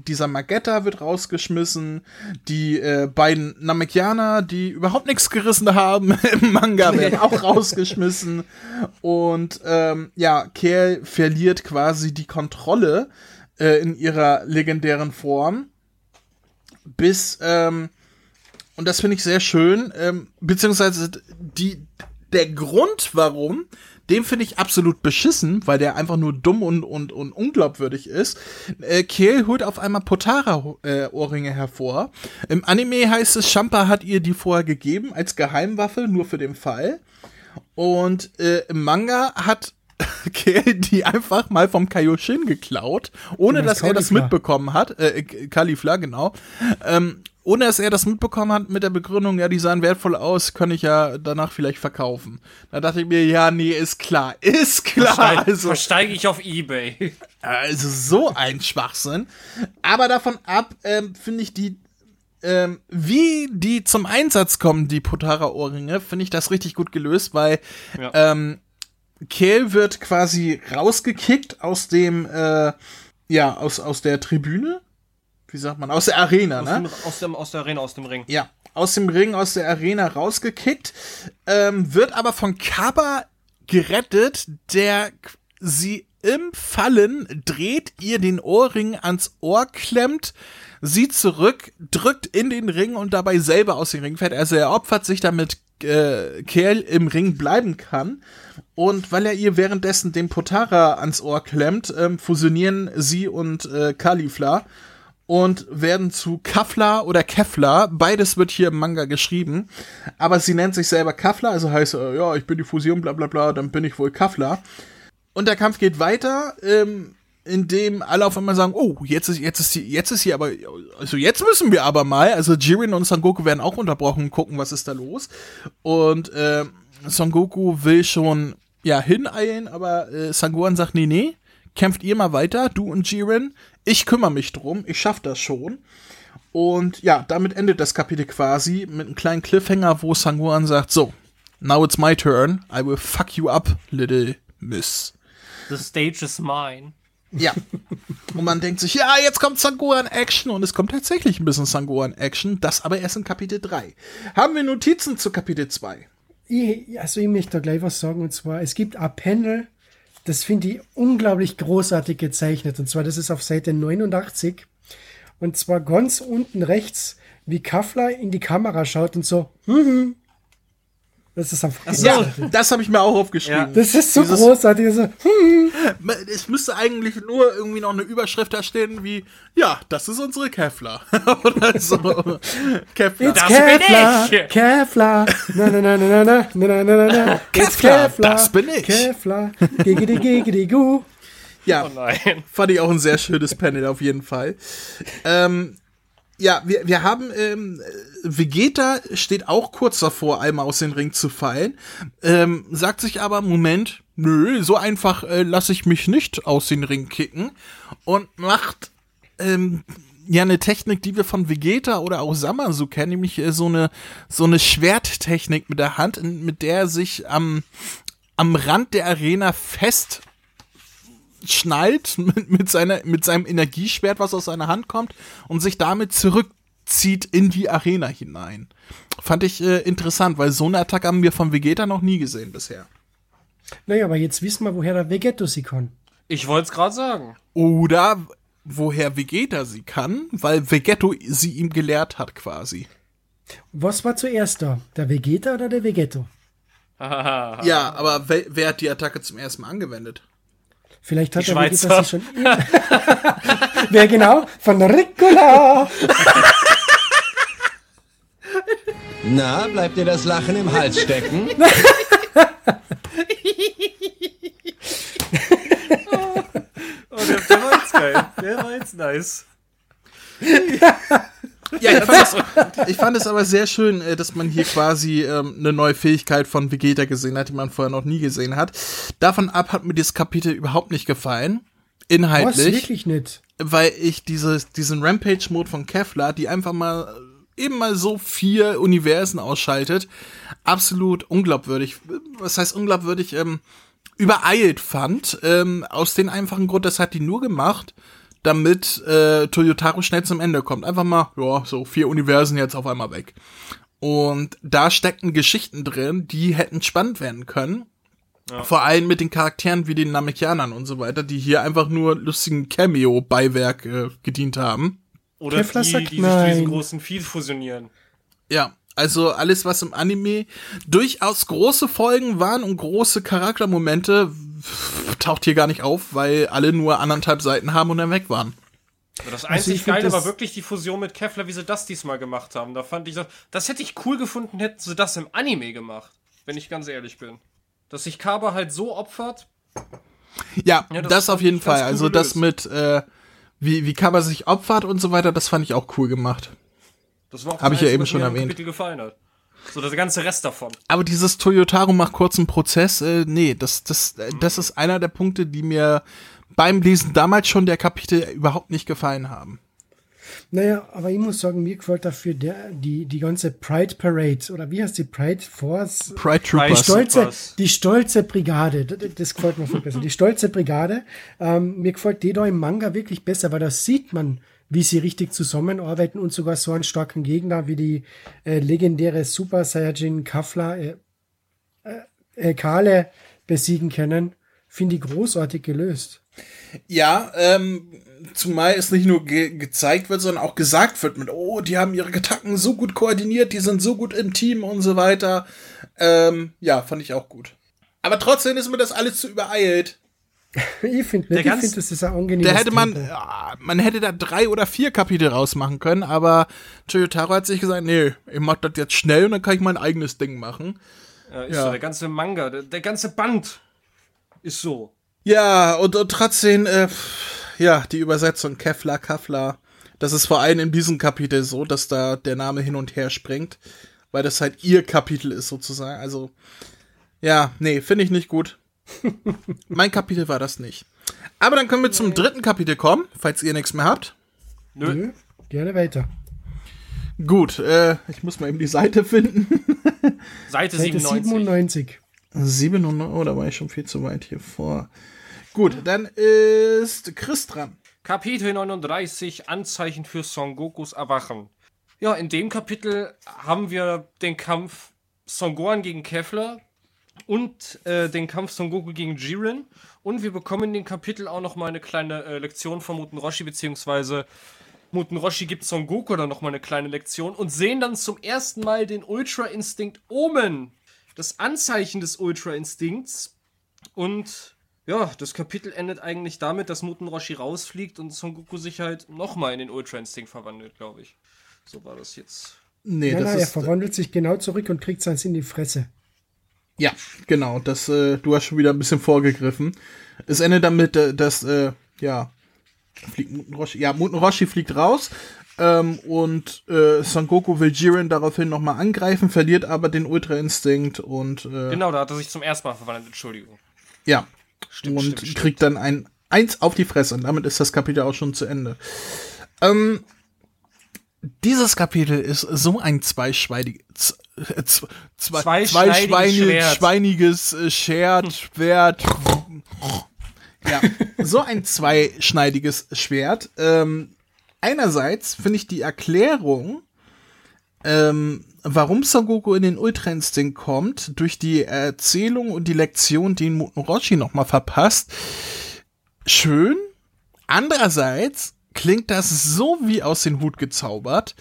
dieser Magetta wird rausgeschmissen, die beiden Namekianer, die überhaupt nichts gerissen haben im Manga, werden auch rausgeschmissen und ja, Kale verliert quasi die Kontrolle in ihrer legendären Form bis, und das finde ich sehr schön, beziehungsweise der Grund, warum den finde ich absolut beschissen, weil der einfach nur dumm und unglaubwürdig ist. Kale holt auf einmal Potara-Ohrringe hervor. Im Anime heißt es, Champa hat ihr die vorher gegeben, als Geheimwaffe, nur für den Fall. Und im Manga hat Kale die einfach mal vom Kaioshin geklaut, ohne dass Caulifla. Er das mitbekommen hat. Caulifla, genau. Ohne dass er das mitbekommen hat mit der Begründung, ja, die sahen wertvoll aus, kann ich ja danach vielleicht verkaufen. Da dachte ich mir, ja, nee, ist klar. Versteige ich auf Ebay. Also so ein Schwachsinn. Aber davon ab, finde ich die, wie die zum Einsatz kommen, die Potara-Ohrringe, finde ich das richtig gut gelöst, weil ja. Kale wird quasi rausgekickt aus dem, aus der Tribüne. Wie sagt man, aus der Arena, ne? Aus dem Ring. Ja, aus dem Ring, aus der Arena rausgekickt, wird aber von Kappa gerettet, der sie im Fallen dreht, ihr den Ohrring ans Ohr klemmt, sie zurück, drückt in den Ring und dabei selber aus dem Ring fährt. Also er opfert sich, damit Kale im Ring bleiben kann. Und weil er ihr währenddessen den Potara ans Ohr klemmt, fusionieren sie und Caulifla. Und werden zu Kefla oder Kefla, beides wird hier im Manga geschrieben, aber sie nennt sich selber Kefla, also heißt, ja, ich bin die Fusion, bla bla bla, dann bin ich wohl Kefla. Und der Kampf geht weiter, indem alle auf einmal sagen, oh, jetzt ist sie aber, also jetzt müssen wir aber mal, also Jiren und Son Goku werden auch unterbrochen und gucken, was ist da los. Und Son Goku will schon, ja, hineilen, aber Son Gohan sagt, nee, kämpft ihr mal weiter, du und Jiren, ich kümmere mich drum, ich schaff das schon. Und ja, damit endet das Kapitel quasi mit einem kleinen Cliffhanger, wo Son Gohan sagt, so, now it's my turn, I will fuck you up, little miss. The stage is mine. Ja, und man denkt sich, ja, jetzt kommt Son Gohan Action und es kommt tatsächlich ein bisschen Son Gohan Action, das aber erst in Kapitel 3. Haben wir Notizen zu Kapitel 2? Ich möchte da gleich was sagen, und zwar, es gibt ein Panel, das finde ich unglaublich großartig gezeichnet. Und zwar, das ist auf Seite 89. Und zwar ganz unten rechts, wie Kefla in die Kamera schaut und so. Das ist einfach großartig. Ja, das habe ich mir auch aufgeschrieben. Ja. Das ist so großartig. So, es müsste eigentlich nur irgendwie noch eine Überschrift da stehen, wie, ja, das ist unsere Kefla. Oder so. Kefla. It's Kefla. Kefla. Na. Kefla. Das bin ich. Kefla. Gigi. Ja, oh nein. Fand ich auch ein sehr schönes Panel auf jeden Fall. Ja, wir haben, Vegeta steht auch kurz davor, einmal aus dem Ring zu fallen, sagt sich aber, Moment, nö, so einfach lasse ich mich nicht aus dem Ring kicken und macht ja eine Technik, die wir von Vegeta oder auch Zamasu kennen, nämlich so eine Schwerttechnik mit der Hand, mit der er sich am Rand der Arena fest schnallt mit seinem Energieschwert, was aus seiner Hand kommt, und sich damit zurückzieht in die Arena hinein. Fand ich interessant, weil so eine Attacke haben wir von Vegeta noch nie gesehen bisher. Naja, aber jetzt wissen wir, woher der Vegetto sie kann. Ich wollte es gerade sagen. Oder woher Vegeta sie kann, weil Vegetto sie ihm gelehrt hat quasi. Was war zuerst da? Der Vegeta oder der Vegetto? Ja, aber wer hat die Attacke zum ersten Mal angewendet? Vielleicht hat der Vegeta sich schon... Wer genau? Von Ricola! Na, bleibt dir das Lachen im Hals stecken? Oh, der war jetzt geil. Der war jetzt nice. Ja, ich fand es aber sehr schön, dass man hier quasi eine neue Fähigkeit von Vegeta gesehen hat, die man vorher noch nie gesehen hat. Davon ab hat mir dieses Kapitel überhaupt nicht gefallen. Inhaltlich. Was, wirklich nicht? Weil ich diesen Rampage-Mode von Kefla, die einfach mal eben mal so 4 Universen ausschaltet, absolut unglaubwürdig. Was heißt unglaubwürdig? Übereilt fand. Aus dem einfachen Grund, das hat die nur gemacht, damit Toyotaro schnell zum Ende kommt. Einfach mal, ja, so 4 Universen jetzt auf einmal weg. Und da steckten Geschichten drin, die hätten spannend werden können. Ja. Vor allem mit den Charakteren wie den Namekianern und so weiter, die hier einfach nur lustigen Cameo-Beiwerk gedient haben. Oder Kefla die sich zu diesem großen Vieh fusionieren. Ja, also alles, was im Anime durchaus große Folgen waren und große Charaktermomente, taucht hier gar nicht auf, weil alle nur 1,5 Seiten haben und dann weg waren. Das einzig Geile war wirklich die Fusion mit Kefla, wie sie das diesmal gemacht haben. Da fand ich, das hätte ich cool gefunden, hätten sie das im Anime gemacht, wenn ich ganz ehrlich bin. Dass sich Kaba halt so opfert. Ja, das auf jeden Fall. Also das mit, wie Kaba sich opfert und so weiter, das fand ich auch cool gemacht. Das war auch das, was mir im Kapitel gefallen hat. So, der ganze Rest davon. Aber dieses Toyotaro macht kurzen Prozess, das ist einer der Punkte, die mir beim Lesen damals schon der Kapitel überhaupt nicht gefallen haben. Naja, aber ich muss sagen, mir gefällt dafür die ganze Pride Parade, oder wie heißt die Pride Force? Pride Troopers. Die stolze Brigade, das gefällt mir viel besser. Die stolze Brigade, mir gefällt die da im Manga wirklich besser, weil da sieht man, wie sie richtig zusammenarbeiten und sogar so einen starken Gegner wie die legendäre Super Saiyajin Kefla Kale besiegen können. Finde ich großartig gelöst. Ja, zumal es nicht nur gezeigt wird, sondern auch gesagt wird mit, die haben ihre Attacken so gut koordiniert, die sind so gut im Team und so weiter. Ja, fand ich auch gut. Aber trotzdem ist mir das alles zu übereilt. Ich finde, das ist ein angenehmes Tempo. Man hätte da 3 oder 4 Kapitel rausmachen können, aber Toyotaro hat sich gesagt, nee, ich mach das jetzt schnell und dann kann ich mein eigenes Ding machen. Ja, So, der ganze Manga, der ganze Band ist so. Ja, und trotzdem, die Übersetzung Kefla, das ist vor allem in diesem Kapitel so, dass da der Name hin und her springt, weil das halt ihr Kapitel ist sozusagen. Also, ja, nee, finde ich nicht gut. Mein Kapitel war das nicht. Aber dann können wir zum dritten Kapitel kommen, falls ihr nichts mehr habt. Nö. Gerne weiter. Gut, ich muss mal eben die Seite finden. Seite 97. 97, oh, da war ich schon viel zu weit hier vor. Gut, dann ist Chris dran. Kapitel 39, Anzeichen für Son Gokus Erwachen. Ja, in dem Kapitel haben wir den Kampf Son Gohan gegen Kefla und den Kampf Son Goku gegen Jiren. Und wir bekommen in dem Kapitel auch nochmal eine kleine Lektion von Muten Roshi, beziehungsweise Muten Roshi gibt Son Goku dann nochmal eine kleine Lektion und sehen dann zum ersten Mal den Ultra Instinct Omen. Das Anzeichen des Ultra Instinkts. Und ja, das Kapitel endet eigentlich damit, dass Muten Roshi rausfliegt und Son Goku sich halt nochmal in den Ultra Instinct verwandelt, glaube ich. So war das jetzt. Nee, er verwandelt sich genau zurück und kriegt seins in die Fresse. Ja, genau. Das, du hast schon wieder ein bisschen vorgegriffen. Es endet damit, dass, fliegt Muten Roshi. Ja, Muten Roshi fliegt raus. Son Goku will Jiren daraufhin nochmal angreifen, verliert aber den Ultra Instinkt und genau, da hat er sich zum ersten Mal verwandelt, Entschuldigung. Ja, stimmt. Kriegt dann ein 1 auf die Fresse und damit ist das Kapitel auch schon zu Ende. Dieses Kapitel ist so ein zweischneidiges Schwert. Ja, so ein zweischneidiges Schwert. Einerseits finde ich die Erklärung, warum Son Goku in den Ultra Instinct kommt, durch die Erzählung und die Lektion, die Muten Roshi nochmal verpasst, schön. Andererseits klingt das so wie aus dem Hut gezaubert,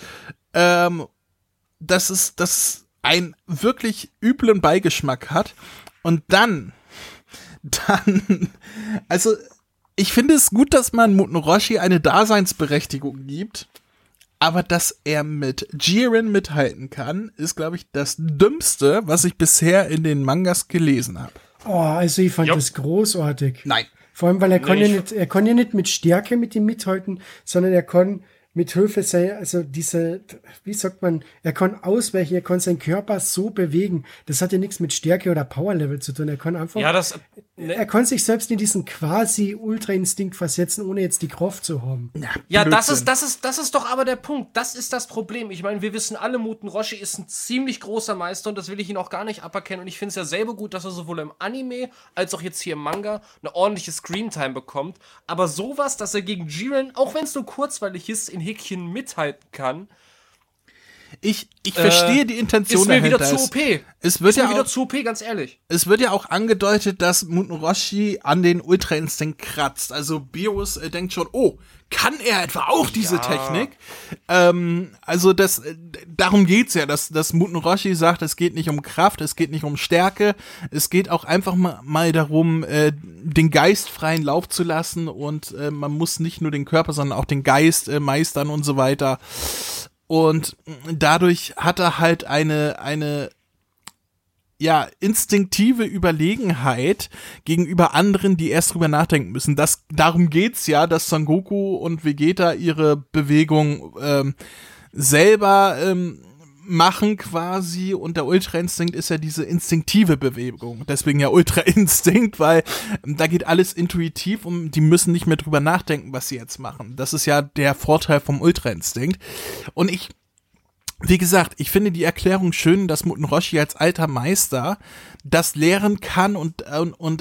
dass es einen wirklich üblen Beigeschmack hat. Und dann, also ich finde es gut, dass man Muten Roshi eine Daseinsberechtigung gibt, Aber dass er mit Jiren mithalten kann, ist, glaube ich, das Dümmste, was ich bisher in den Mangas gelesen habe. Oh, also ich fand das großartig. Nein. Vor allem, weil er kann ja nicht mit Stärke mit ihm mithalten, sondern er kann mit Hilfe seiner, also diese, wie sagt man, er kann ausweichen, er kann seinen Körper so bewegen. Das hat ja nichts mit Stärke oder Powerlevel zu tun. Er kann einfach, er kann sich selbst in diesen quasi Ultra-Instinkt versetzen, ohne jetzt die Kraft zu haben. Ja, das ist doch aber der Punkt. Das ist das Problem. Ich meine, wir wissen alle, Muten Roshi ist ein ziemlich großer Meister und das will ich ihn auch gar nicht aberkennen. Und ich finde es ja selber gut, dass er sowohl im Anime als auch jetzt hier im Manga eine ordentliche Screentime bekommt. Aber sowas, dass er gegen Jiren, auch wenn es nur kurzweilig ist, in Häkchen mithalten kann. Ich verstehe die Intention ist mir dahinter. Wieder zu OP. Es wird ist ja mir auch, wieder zu OP, ganz ehrlich. Es wird ja auch angedeutet, dass Muten Roshi an den Ultra Instinct kratzt. Also Beerus denkt schon, oh, kann er etwa auch diese Technik? Also das, darum geht's ja, dass Muten Roshi sagt, es geht nicht um Kraft, es geht nicht um Stärke, es geht auch einfach mal darum, den Geist freien Lauf zu lassen und man muss nicht nur den Körper, sondern auch den Geist meistern und so weiter. Und dadurch hat er halt eine instinktive Überlegenheit gegenüber anderen, die erst drüber nachdenken müssen. Darum geht's ja, dass Son Goku und Vegeta ihre Bewegung selber machen quasi, und der Ultra Instinkt ist ja diese instinktive Bewegung. Deswegen ja Ultra Instinkt, weil da geht alles intuitiv und die müssen nicht mehr drüber nachdenken, was sie jetzt machen. Das ist ja der Vorteil vom Ultra Instinkt. Und ich finde die Erklärung schön, dass Muten Roshi als alter Meister das lehren kann und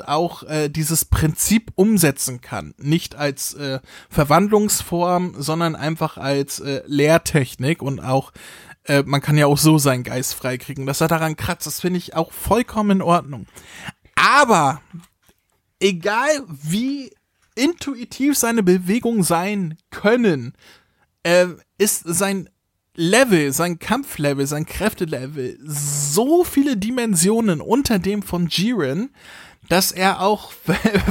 auch dieses Prinzip umsetzen kann. Nicht als Verwandlungsform, sondern einfach als Lehrtechnik und auch man kann ja auch so seinen Geist freikriegen, dass er daran kratzt, das finde ich auch vollkommen in Ordnung. Aber egal wie intuitiv seine Bewegungen sein können, ist sein Level, sein Kampflevel, sein Kräftelevel so viele Dimensionen unter dem von Jiren, dass er auch,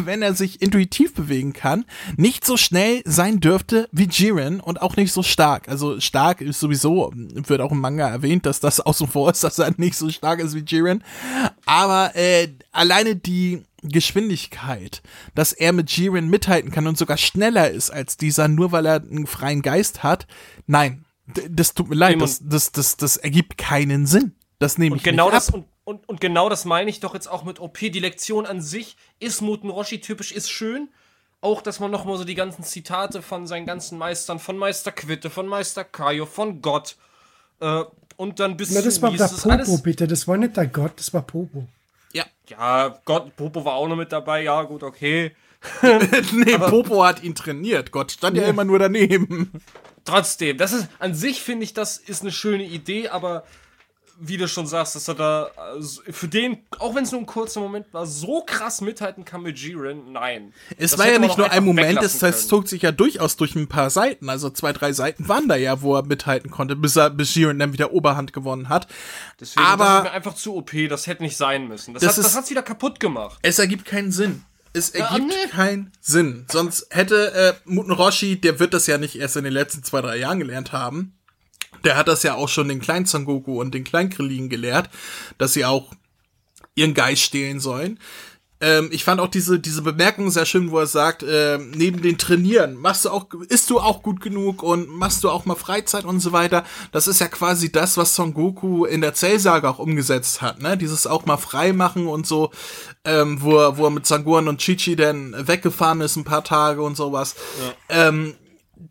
wenn er sich intuitiv bewegen kann, nicht so schnell sein dürfte wie Jiren und auch nicht so stark. Also stark ist sowieso, wird auch im Manga erwähnt, dass das außen vor ist, dass er nicht so stark ist wie Jiren. Aber alleine die Geschwindigkeit, dass er mit Jiren mithalten kann und sogar schneller ist als dieser, nur weil er einen freien Geist hat, nein, das tut mir leid, das ergibt keinen Sinn. Das nehme ich genau nicht ab. Und genau das meine ich doch jetzt auch mit OP. Die Lektion an sich ist Muten Roshi typisch, ist schön. Auch, dass man nochmal so die ganzen Zitate von seinen ganzen Meistern, von Meister Quitte, von Meister Kaio, von Gott. Und dann bis zu... Das war der Popo, bitte. Das war nicht der Gott, das war Popo. Ja, Gott, Popo war auch noch mit dabei. Ja, gut, okay. Nee, aber Popo hat ihn trainiert. Gott stand ja immer nur daneben. Trotzdem, das ist... An sich finde ich, das ist eine schöne Idee, aber... wie du schon sagst, dass er da für den, auch wenn es nur ein kurzer Moment war, so krass mithalten kann mit Jiren, nein. Es war ja nicht nur ein Moment, das zog sich ja durchaus durch ein paar Seiten, also 2-3 Seiten waren da ja, wo er mithalten konnte, bis Jiren dann wieder Oberhand gewonnen hat. Deswegen, aber das ist mir einfach zu OP, das hätte nicht sein müssen. Das hat's wieder kaputt gemacht. Es ergibt keinen Sinn. Es ergibt keinen Sinn. Sonst hätte Muten Roshi, der wird das ja nicht erst in den letzten 2-3 Jahren gelernt haben, der hat das ja auch schon den kleinen Son Goku und den kleinen Krillin gelehrt, dass sie auch ihren Geist stehlen sollen. Ich fand auch diese Bemerkung sehr schön, wo er sagt, neben den Trainieren, isst du auch gut genug und machst du auch mal Freizeit und so weiter. Das ist ja quasi das, was Son Goku in der Cell-Saga auch umgesetzt hat, ne? Dieses auch mal frei machen und so, wo er mit Sangohan und Chi-Chi dann weggefahren ist ein paar Tage und sowas. Ja.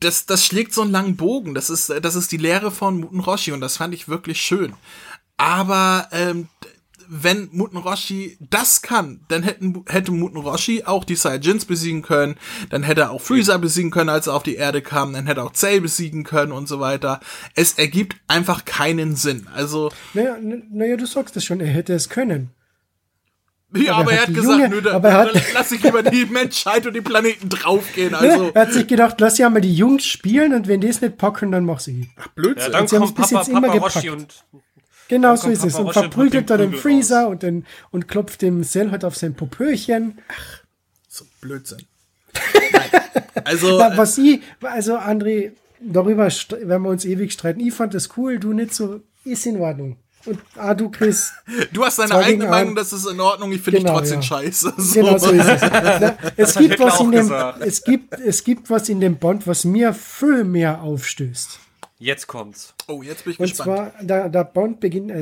Das schlägt so einen langen Bogen. Das ist die Lehre von Muten Roshi und das fand ich wirklich schön. Aber wenn Muten Roshi das kann, dann hätte Muten Roshi auch die Saiyajins besiegen können, dann hätte er auch Freezer besiegen können, als er auf die Erde kam, dann hätte er auch Cell besiegen können und so weiter. Es ergibt einfach keinen Sinn. Also naja, du sagst das schon, er hätte es können. Ja, aber er hat gesagt, lass ich über die Menschheit und die Planeten draufgehen. Also. Er hat sich gedacht, lass ja mal die Jungs spielen und wenn die es nicht packen, dann mach sie. Ach, Blödsinn. Ja, dann sie kommt Papa, immer Roshi und... Genau so ist es. Und verprügelt da den Freezer und klopft dem Cell halt auf sein Popöchen. Ach, so Blödsinn. Nein. Also, André, darüber werden wir uns ewig streiten. Ich fand das cool, du nicht so, ist in Ordnung. Und du, Chris. Du hast deine eigene Meinung, das ist in Ordnung, ich finde dich trotzdem scheiße. So. Genau, so ist es. Es gibt was in dem Bond, was mir viel mehr aufstößt. Jetzt kommt's. Oh, jetzt bin ich gespannt. Und zwar, der Bond beginnt,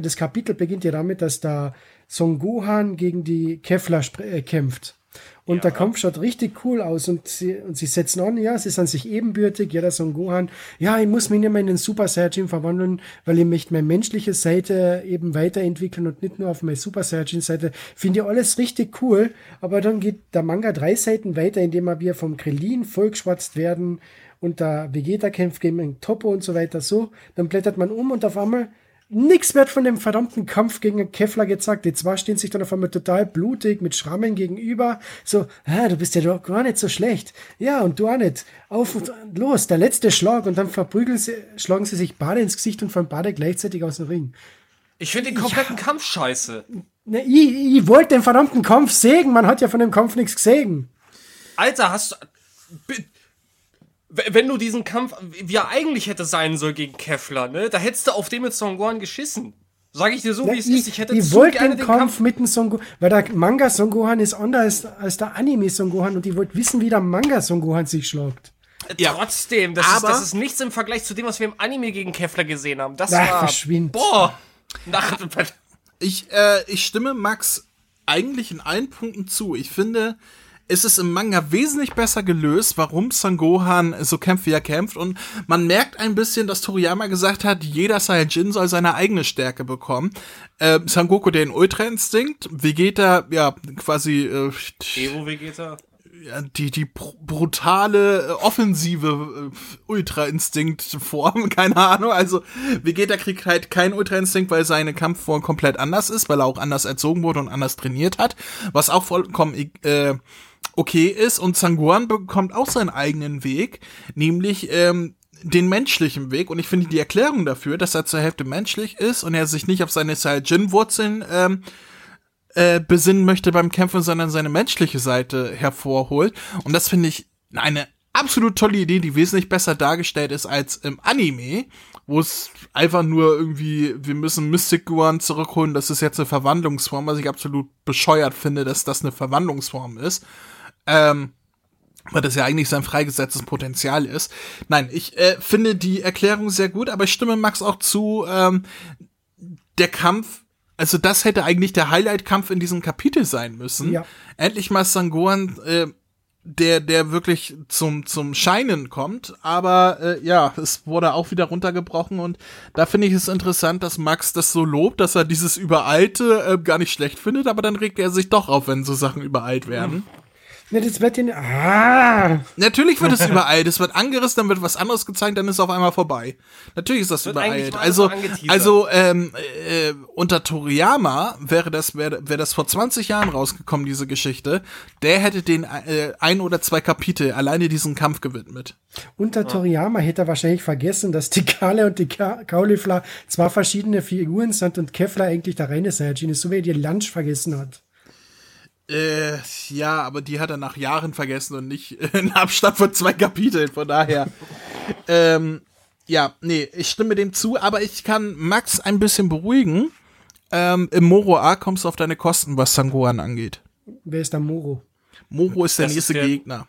das Kapitel beginnt ja damit, dass da Son Gohan gegen die Kefla kämpft. Und der Kampf schaut richtig cool aus und sie setzen an, sie sind sich ebenbürtig, der Son Gohan, ich muss mich nicht mehr in den Super Saiyajin verwandeln, weil ich möchte meine menschliche Seite eben weiterentwickeln und nicht nur auf meine Super Saiyajin Seite, finde ich alles richtig cool, aber dann geht der Manga 3 Seiten weiter, indem wir vom Krillin vollgeschwatzt werden und der Vegeta kämpft gegen den Toppo und so weiter, so, dann blättert man um und auf einmal nichts wird von dem verdammten Kampf gegen den Kefla gezeigt. Die zwei stehen sich dann auf einmal total blutig mit Schrammen gegenüber. So, du bist ja doch gar nicht so schlecht. Ja, und du auch nicht. Auf und los, der letzte Schlag. Und dann schlagen sie sich beide ins Gesicht und fallen beide gleichzeitig aus dem Ring. Ich finde den kompletten Kampf scheiße. Na, ich wollte den verdammten Kampf sägen. Man hat ja von dem Kampf nichts gesehen. Alter, hast du... Wenn du diesen Kampf, wie er eigentlich hätte sein soll gegen Kefla, ne, da hättest du auf den mit Son Gohan geschissen. Sag ich dir so, wie es ist. Ich wollte den Kampf mit dem Son Gohan, weil der Manga Son Gohan ist anders als der Anime Son Gohan und ich wollte wissen, wie der Manga Son Gohan sich schlägt. Ja. Trotzdem, das ist nichts im Vergleich zu dem, was wir im Anime gegen Kefla gesehen haben. Das war... verschwindet. Boah! Ich stimme Max eigentlich in allen Punkten zu. Ich finde... Es ist im Manga wesentlich besser gelöst, warum Son Gohan so kämpft, wie er kämpft. Und man merkt ein bisschen, dass Toriyama gesagt hat, jeder Saiyajin soll seine eigene Stärke bekommen. Son Goku, den Ultra Instinkt. Vegeta, quasi... Evo-Vegeta. Die brutale, offensive Ultra-Instinkt-Form, keine Ahnung. Also Vegeta kriegt halt keinen Ultra-Instinkt, weil seine Kampfform komplett anders ist, weil er auch anders erzogen wurde und anders trainiert hat, was auch vollkommen... okay ist, und Son Gohan bekommt auch seinen eigenen Weg, nämlich den menschlichen Weg, und ich finde die Erklärung dafür, dass er zur Hälfte menschlich ist und er sich nicht auf seine Saiyajin-Wurzeln besinnen möchte beim Kämpfen, sondern seine menschliche Seite hervorholt, und das finde ich eine absolut tolle Idee, die wesentlich besser dargestellt ist als im Anime, wo es einfach nur irgendwie, wir müssen Mystic Gohan zurückholen, das ist jetzt eine Verwandlungsform, was ich absolut bescheuert finde, dass das eine Verwandlungsform ist. Weil das ja eigentlich sein freigesetztes Potenzial ist. Nein, ich finde die Erklärung sehr gut, aber ich stimme Max auch zu, der Kampf, also das hätte eigentlich der Highlight-Kampf in diesem Kapitel sein müssen. Ja. Endlich mal Son Gohan, der wirklich zum Scheinen kommt, aber es wurde auch wieder runtergebrochen, und da finde ich es interessant, dass Max das so lobt, dass er dieses Übereilte gar nicht schlecht findet, aber dann regt er sich doch auf, wenn so Sachen übereilt werden. Ne, das wird natürlich wird es übereilt, es wird angerissen, dann wird was anderes gezeigt, dann ist es auf einmal vorbei. Natürlich ist das übereilt. Also unter Toriyama wäre das vor 20 Jahren rausgekommen, diese Geschichte, der hätte den ein oder zwei Kapitel alleine diesem Kampf gewidmet. Unter Toriyama hätte er wahrscheinlich vergessen, dass die Kale und die Caulifla zwar verschiedene Figuren sind und Kefla eigentlich der reine Saiyajin ist, so wie er die Lunch vergessen hat. Aber die hat er nach Jahren vergessen und nicht in Abstand von 2 Kapiteln, von daher. Ich stimme dem zu, aber ich kann Max ein bisschen beruhigen. Im Moro-Arc kommst du auf deine Kosten, was Son Gohan angeht. Wer ist der Moro? Moro ist der nächste Gegner.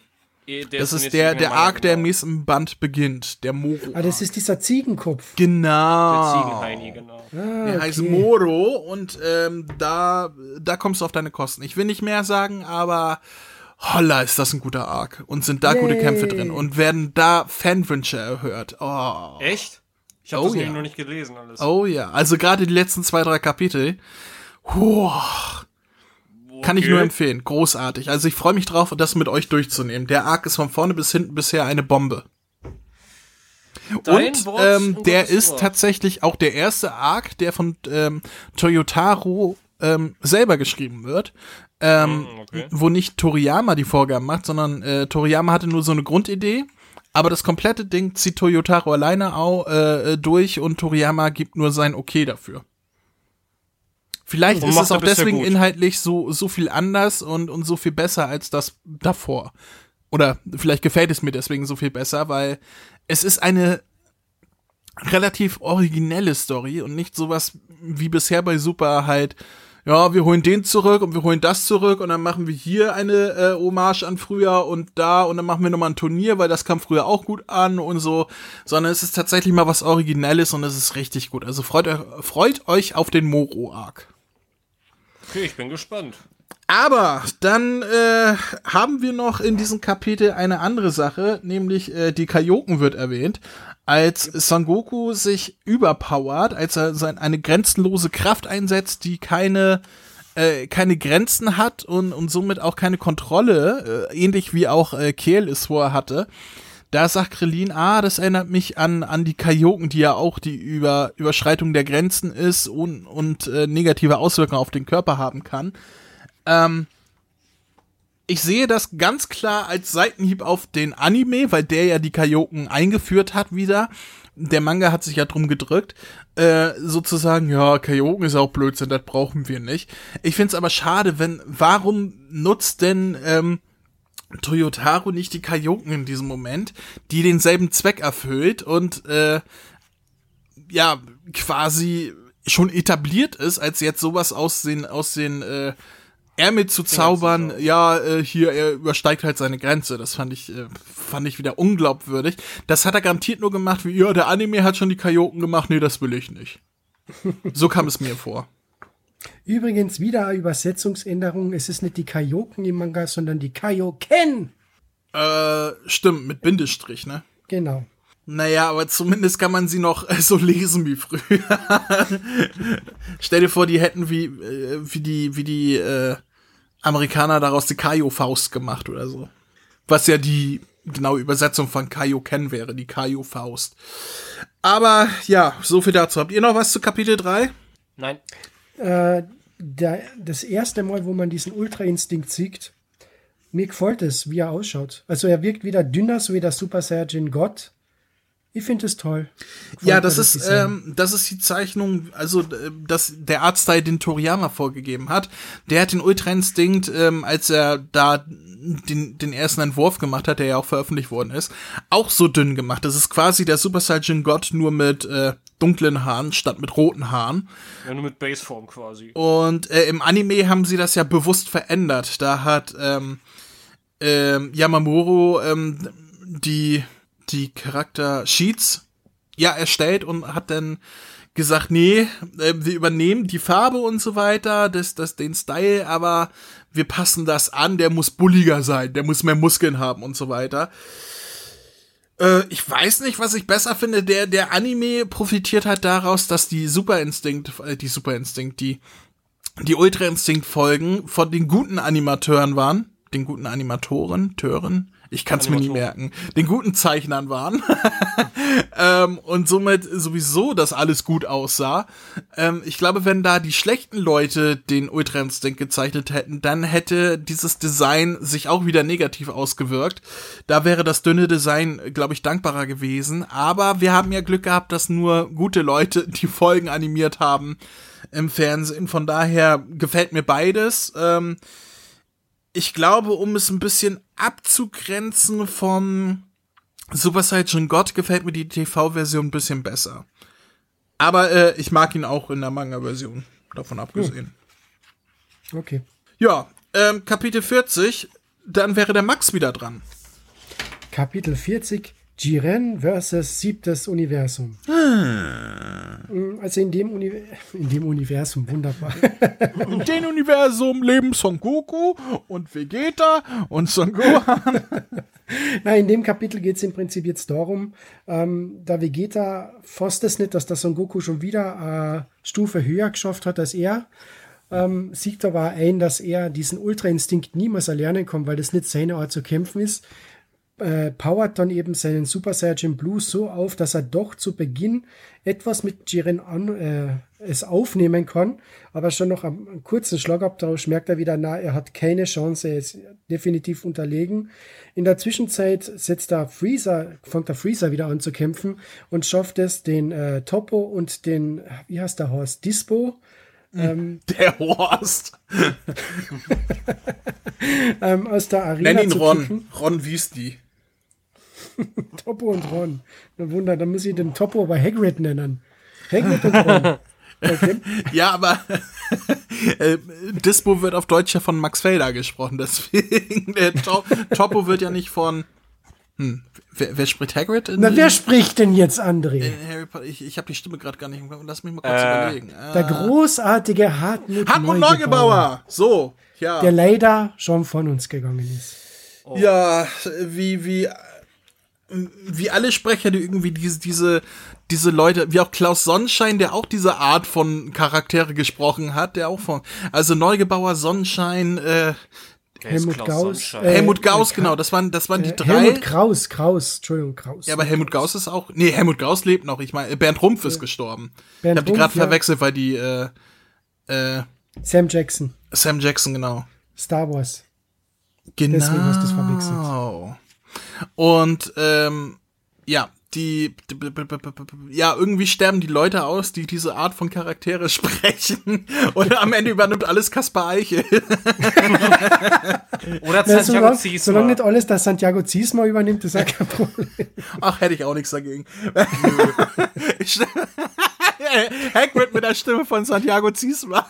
Das ist der Arc, der im nächsten Band beginnt, der Moro. Ah, das ist dieser Ziegenkopf. Genau. Der Ziegenheini, genau. Der heißt Moro, und da kommst du auf deine Kosten. Ich will nicht mehr sagen, aber holla, ist das ein guter Arc. Und sind da gute Kämpfe drin und werden da Fanwünsche erhört. Oh. Echt? Ich habe das eben noch nicht gelesen alles. Oh ja, also gerade die letzten 2-3 Kapitel. Kann ich nur empfehlen. Großartig. Also ich freue mich drauf, das mit euch durchzunehmen. Der Arc ist von vorne bis hinten bisher eine Bombe. Und der ist tatsächlich auch der erste Arc, der von Toyotaro selber geschrieben wird. Wo nicht Toriyama die Vorgaben macht, sondern Toriyama hatte nur so eine Grundidee. Aber das komplette Ding zieht Toyotaro alleine auch durch, und Toriyama gibt nur sein Okay dafür. Vielleicht ist es auch deswegen inhaltlich so viel anders und so viel besser als das davor. Oder vielleicht gefällt es mir deswegen so viel besser, weil es ist eine relativ originelle Story und nicht sowas wie bisher bei Super halt, ja, wir holen den zurück und wir holen das zurück und dann machen wir hier eine Hommage an früher und da und dann machen wir nochmal ein Turnier, weil das kam früher auch gut an und so, sondern es ist tatsächlich mal was Originelles und es ist richtig gut. Also freut euch auf den Moro-Arc. Okay, ich bin gespannt. Aber dann haben wir noch in diesem Kapitel eine andere Sache, nämlich die Kaioken wird erwähnt. Als Son Goku sich überpowert, als er eine grenzenlose Kraft einsetzt, die keine Grenzen hat und somit auch keine Kontrolle, ähnlich wie auch Kale es vorher hatte, da sagt Krillin, das erinnert mich an die Kaioken, die ja auch die Überschreitung der Grenzen ist und negative Auswirkungen auf den Körper haben kann. Ich sehe das ganz klar als Seitenhieb auf den Anime, weil der ja die Kaioken eingeführt hat wieder. Der Manga hat sich ja drum gedrückt. Sozusagen, ja, Kaioken ist auch Blödsinn, das brauchen wir nicht. Ich find's aber schade, warum nutzt denn Toyotaro nicht die Kaioken in diesem Moment, die denselben Zweck erfüllt und ja, quasi schon etabliert ist, als jetzt sowas aus den Ärmel zu zaubern, ja, hier, er übersteigt halt seine Grenze. Das fand ich wieder unglaubwürdig. Das hat er garantiert nur gemacht, wie, ja, der Anime hat schon die Kaioken gemacht, nee, das will ich nicht. So kam es mir vor. Übrigens, wieder Übersetzungsänderung, es ist nicht die Kaioken im Manga, sondern die Kaioken. Stimmt, mit Bindestrich, ne? Genau. Naja, aber zumindest kann man sie noch so lesen wie früher. Stell dir vor, die hätten wie die Amerikaner daraus die Kaio-Faust gemacht oder so. Was ja die genaue Übersetzung von Kaioken wäre, die Kaio-Faust. Aber ja, so viel dazu. Habt ihr noch was zu Kapitel 3? Nein. Das erste Mal, wo man diesen Ultra-Instinkt sieht, mir gefällt es, wie er ausschaut. Also er wirkt wieder dünner, so wie der Super Saiyajin Gott. Ich finde es toll. Ja, das ist die Zeichnung, also der Artstyle, den Toriyama vorgegeben hat. Der hat den Ultra Instinct, als er da den ersten Entwurf gemacht hat, der ja auch veröffentlicht worden ist, auch so dünn gemacht. Das ist quasi der Super Saiyajin Gott nur mit dunklen Haaren statt mit roten Haaren. Ja, nur mit Baseform quasi. Und im Anime haben sie das ja bewusst verändert. Da hat Yamamuro die Charakter-Sheets erstellt und hat dann gesagt, nee, wir übernehmen die Farbe und so weiter, den Style, aber wir passen das an, der muss bulliger sein, der muss mehr Muskeln haben und so weiter. Ich weiß nicht, was ich besser finde, der Anime profitiert halt daraus, dass die Ultra Instinct-Folgen von den guten Animateuren waren, den guten Animatoren, ich kann es mir nie merken, den guten Zeichnern waren und somit sowieso, dass alles gut aussah. Ich glaube, wenn da die schlechten Leute den Ultra Instinct gezeichnet hätten, dann hätte dieses Design sich auch wieder negativ ausgewirkt. Da wäre das dünne Design, glaube ich, dankbarer gewesen. Aber wir haben ja Glück gehabt, dass nur gute Leute die Folgen animiert haben im Fernsehen. Von daher gefällt mir beides. Ich glaube, um es ein bisschen abzugrenzen vom Super Saiyajin God, gefällt mir die TV-Version ein bisschen besser. Aber ich mag ihn auch in der Manga-Version, davon abgesehen. Okay. Ja, Kapitel 40, dann wäre der Max wieder dran. Kapitel 40, Jiren versus siebtes Universum. Also in dem Universum, wunderbar. In dem Universum leben Son Goku und Vegeta und Son Gohan. Nein, in dem Kapitel geht es im Prinzip jetzt darum, da Vegeta fasst es nicht, dass der Son Goku schon wieder eine Stufe höher geschafft hat als er, sieht aber ein, dass er diesen Ultra-Instinkt niemals erlernen kann, weil das nicht seine Art zu kämpfen ist. Powert dann eben seinen Super Saiyajin Blue so auf, dass er doch zu Beginn etwas mit Jiren es aufnehmen kann, aber schon noch am kurzen Schlagabtausch merkt er wieder, na, er hat keine Chance, er ist definitiv unterlegen. In der Zwischenzeit fängt der Freezer wieder an zu kämpfen und schafft es, den Toppo und den, wie heißt der Horst, Dyspo, der Horst aus der Arena zu kicken. Nenn ihn Ron Wiesdi. Toppo und Ron. Na Wunder, dann muss ich den Toppo bei Hagrid nennen. Hagrid und Ron. Okay. Ja, aber Dyspo wird auf Deutsch ja von Max Felder gesprochen, deswegen Toppo wird ja nicht von... Wer spricht Hagrid? Wer spricht denn jetzt, André? Harry Potter, ich habe die Stimme gerade gar nicht im Kopf. Lass mich mal kurz überlegen. Der großartige Hartmut Neugebauer. So, ja. Der leider schon von uns gegangen ist. Oh. Ja, wie alle Sprecher, die irgendwie diese Leute, wie auch Klaus Sonnenschein, der auch diese Art von Charaktere gesprochen hat, der auch von, also Neugebauer, Sonnenschein, Helmut Gauss, genau, das waren die drei. Kraus. Ja, aber Helmut Gauss ist auch, nee, Helmut Gauss lebt noch, ich meine, Bernd Rumpf ist gestorben. Ich hab die gerade verwechselt, weil die, Sam Jackson, genau. Star Wars. Genau. Deswegen hast du es verwechselt. Und, ja. Irgendwie sterben die Leute aus, die diese Art von Charaktere sprechen. Und am Ende übernimmt alles Kaspar Eiche. Oder Santiago Ziesmer. Solange nicht alles, dass Santiago Ziesmer übernimmt, ist ja kein Problem. Ach, hätte ich auch nichts dagegen. Hagrid mit der Stimme von Santiago Ziesmer.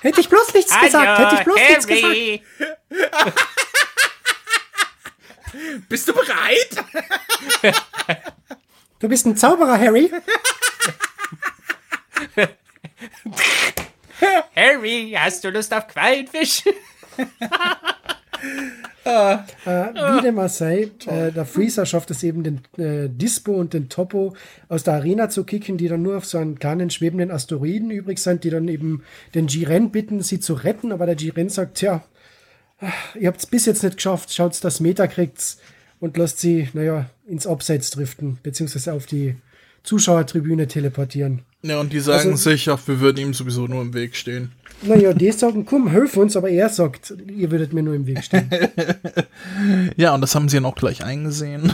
Hätte ich bloß nichts gesagt. Bist du bereit? Du bist ein Zauberer, Harry. Harry, hast du Lust auf Quallenfisch? Wie dem auch sei, der Freezer schafft es eben, den Dyspo und den Toppo aus der Arena zu kicken, die dann nur auf so einen kleinen schwebenden Asteroiden übrig sind, die dann eben den Jiren bitten, sie zu retten, aber der Jiren sagt, tja, ihr habt es bis jetzt nicht geschafft, schaut's, dass Meta kriegt's und lasst sie, ins Abseits driften, beziehungsweise auf die Zuschauertribüne teleportieren. Ja, und die sagen sich, ach, wir würden ihm sowieso nur im Weg stehen. Die sagen, komm, hilf uns, aber er sagt, ihr würdet mir nur im Weg stehen. Ja, und das haben sie dann auch gleich eingesehen.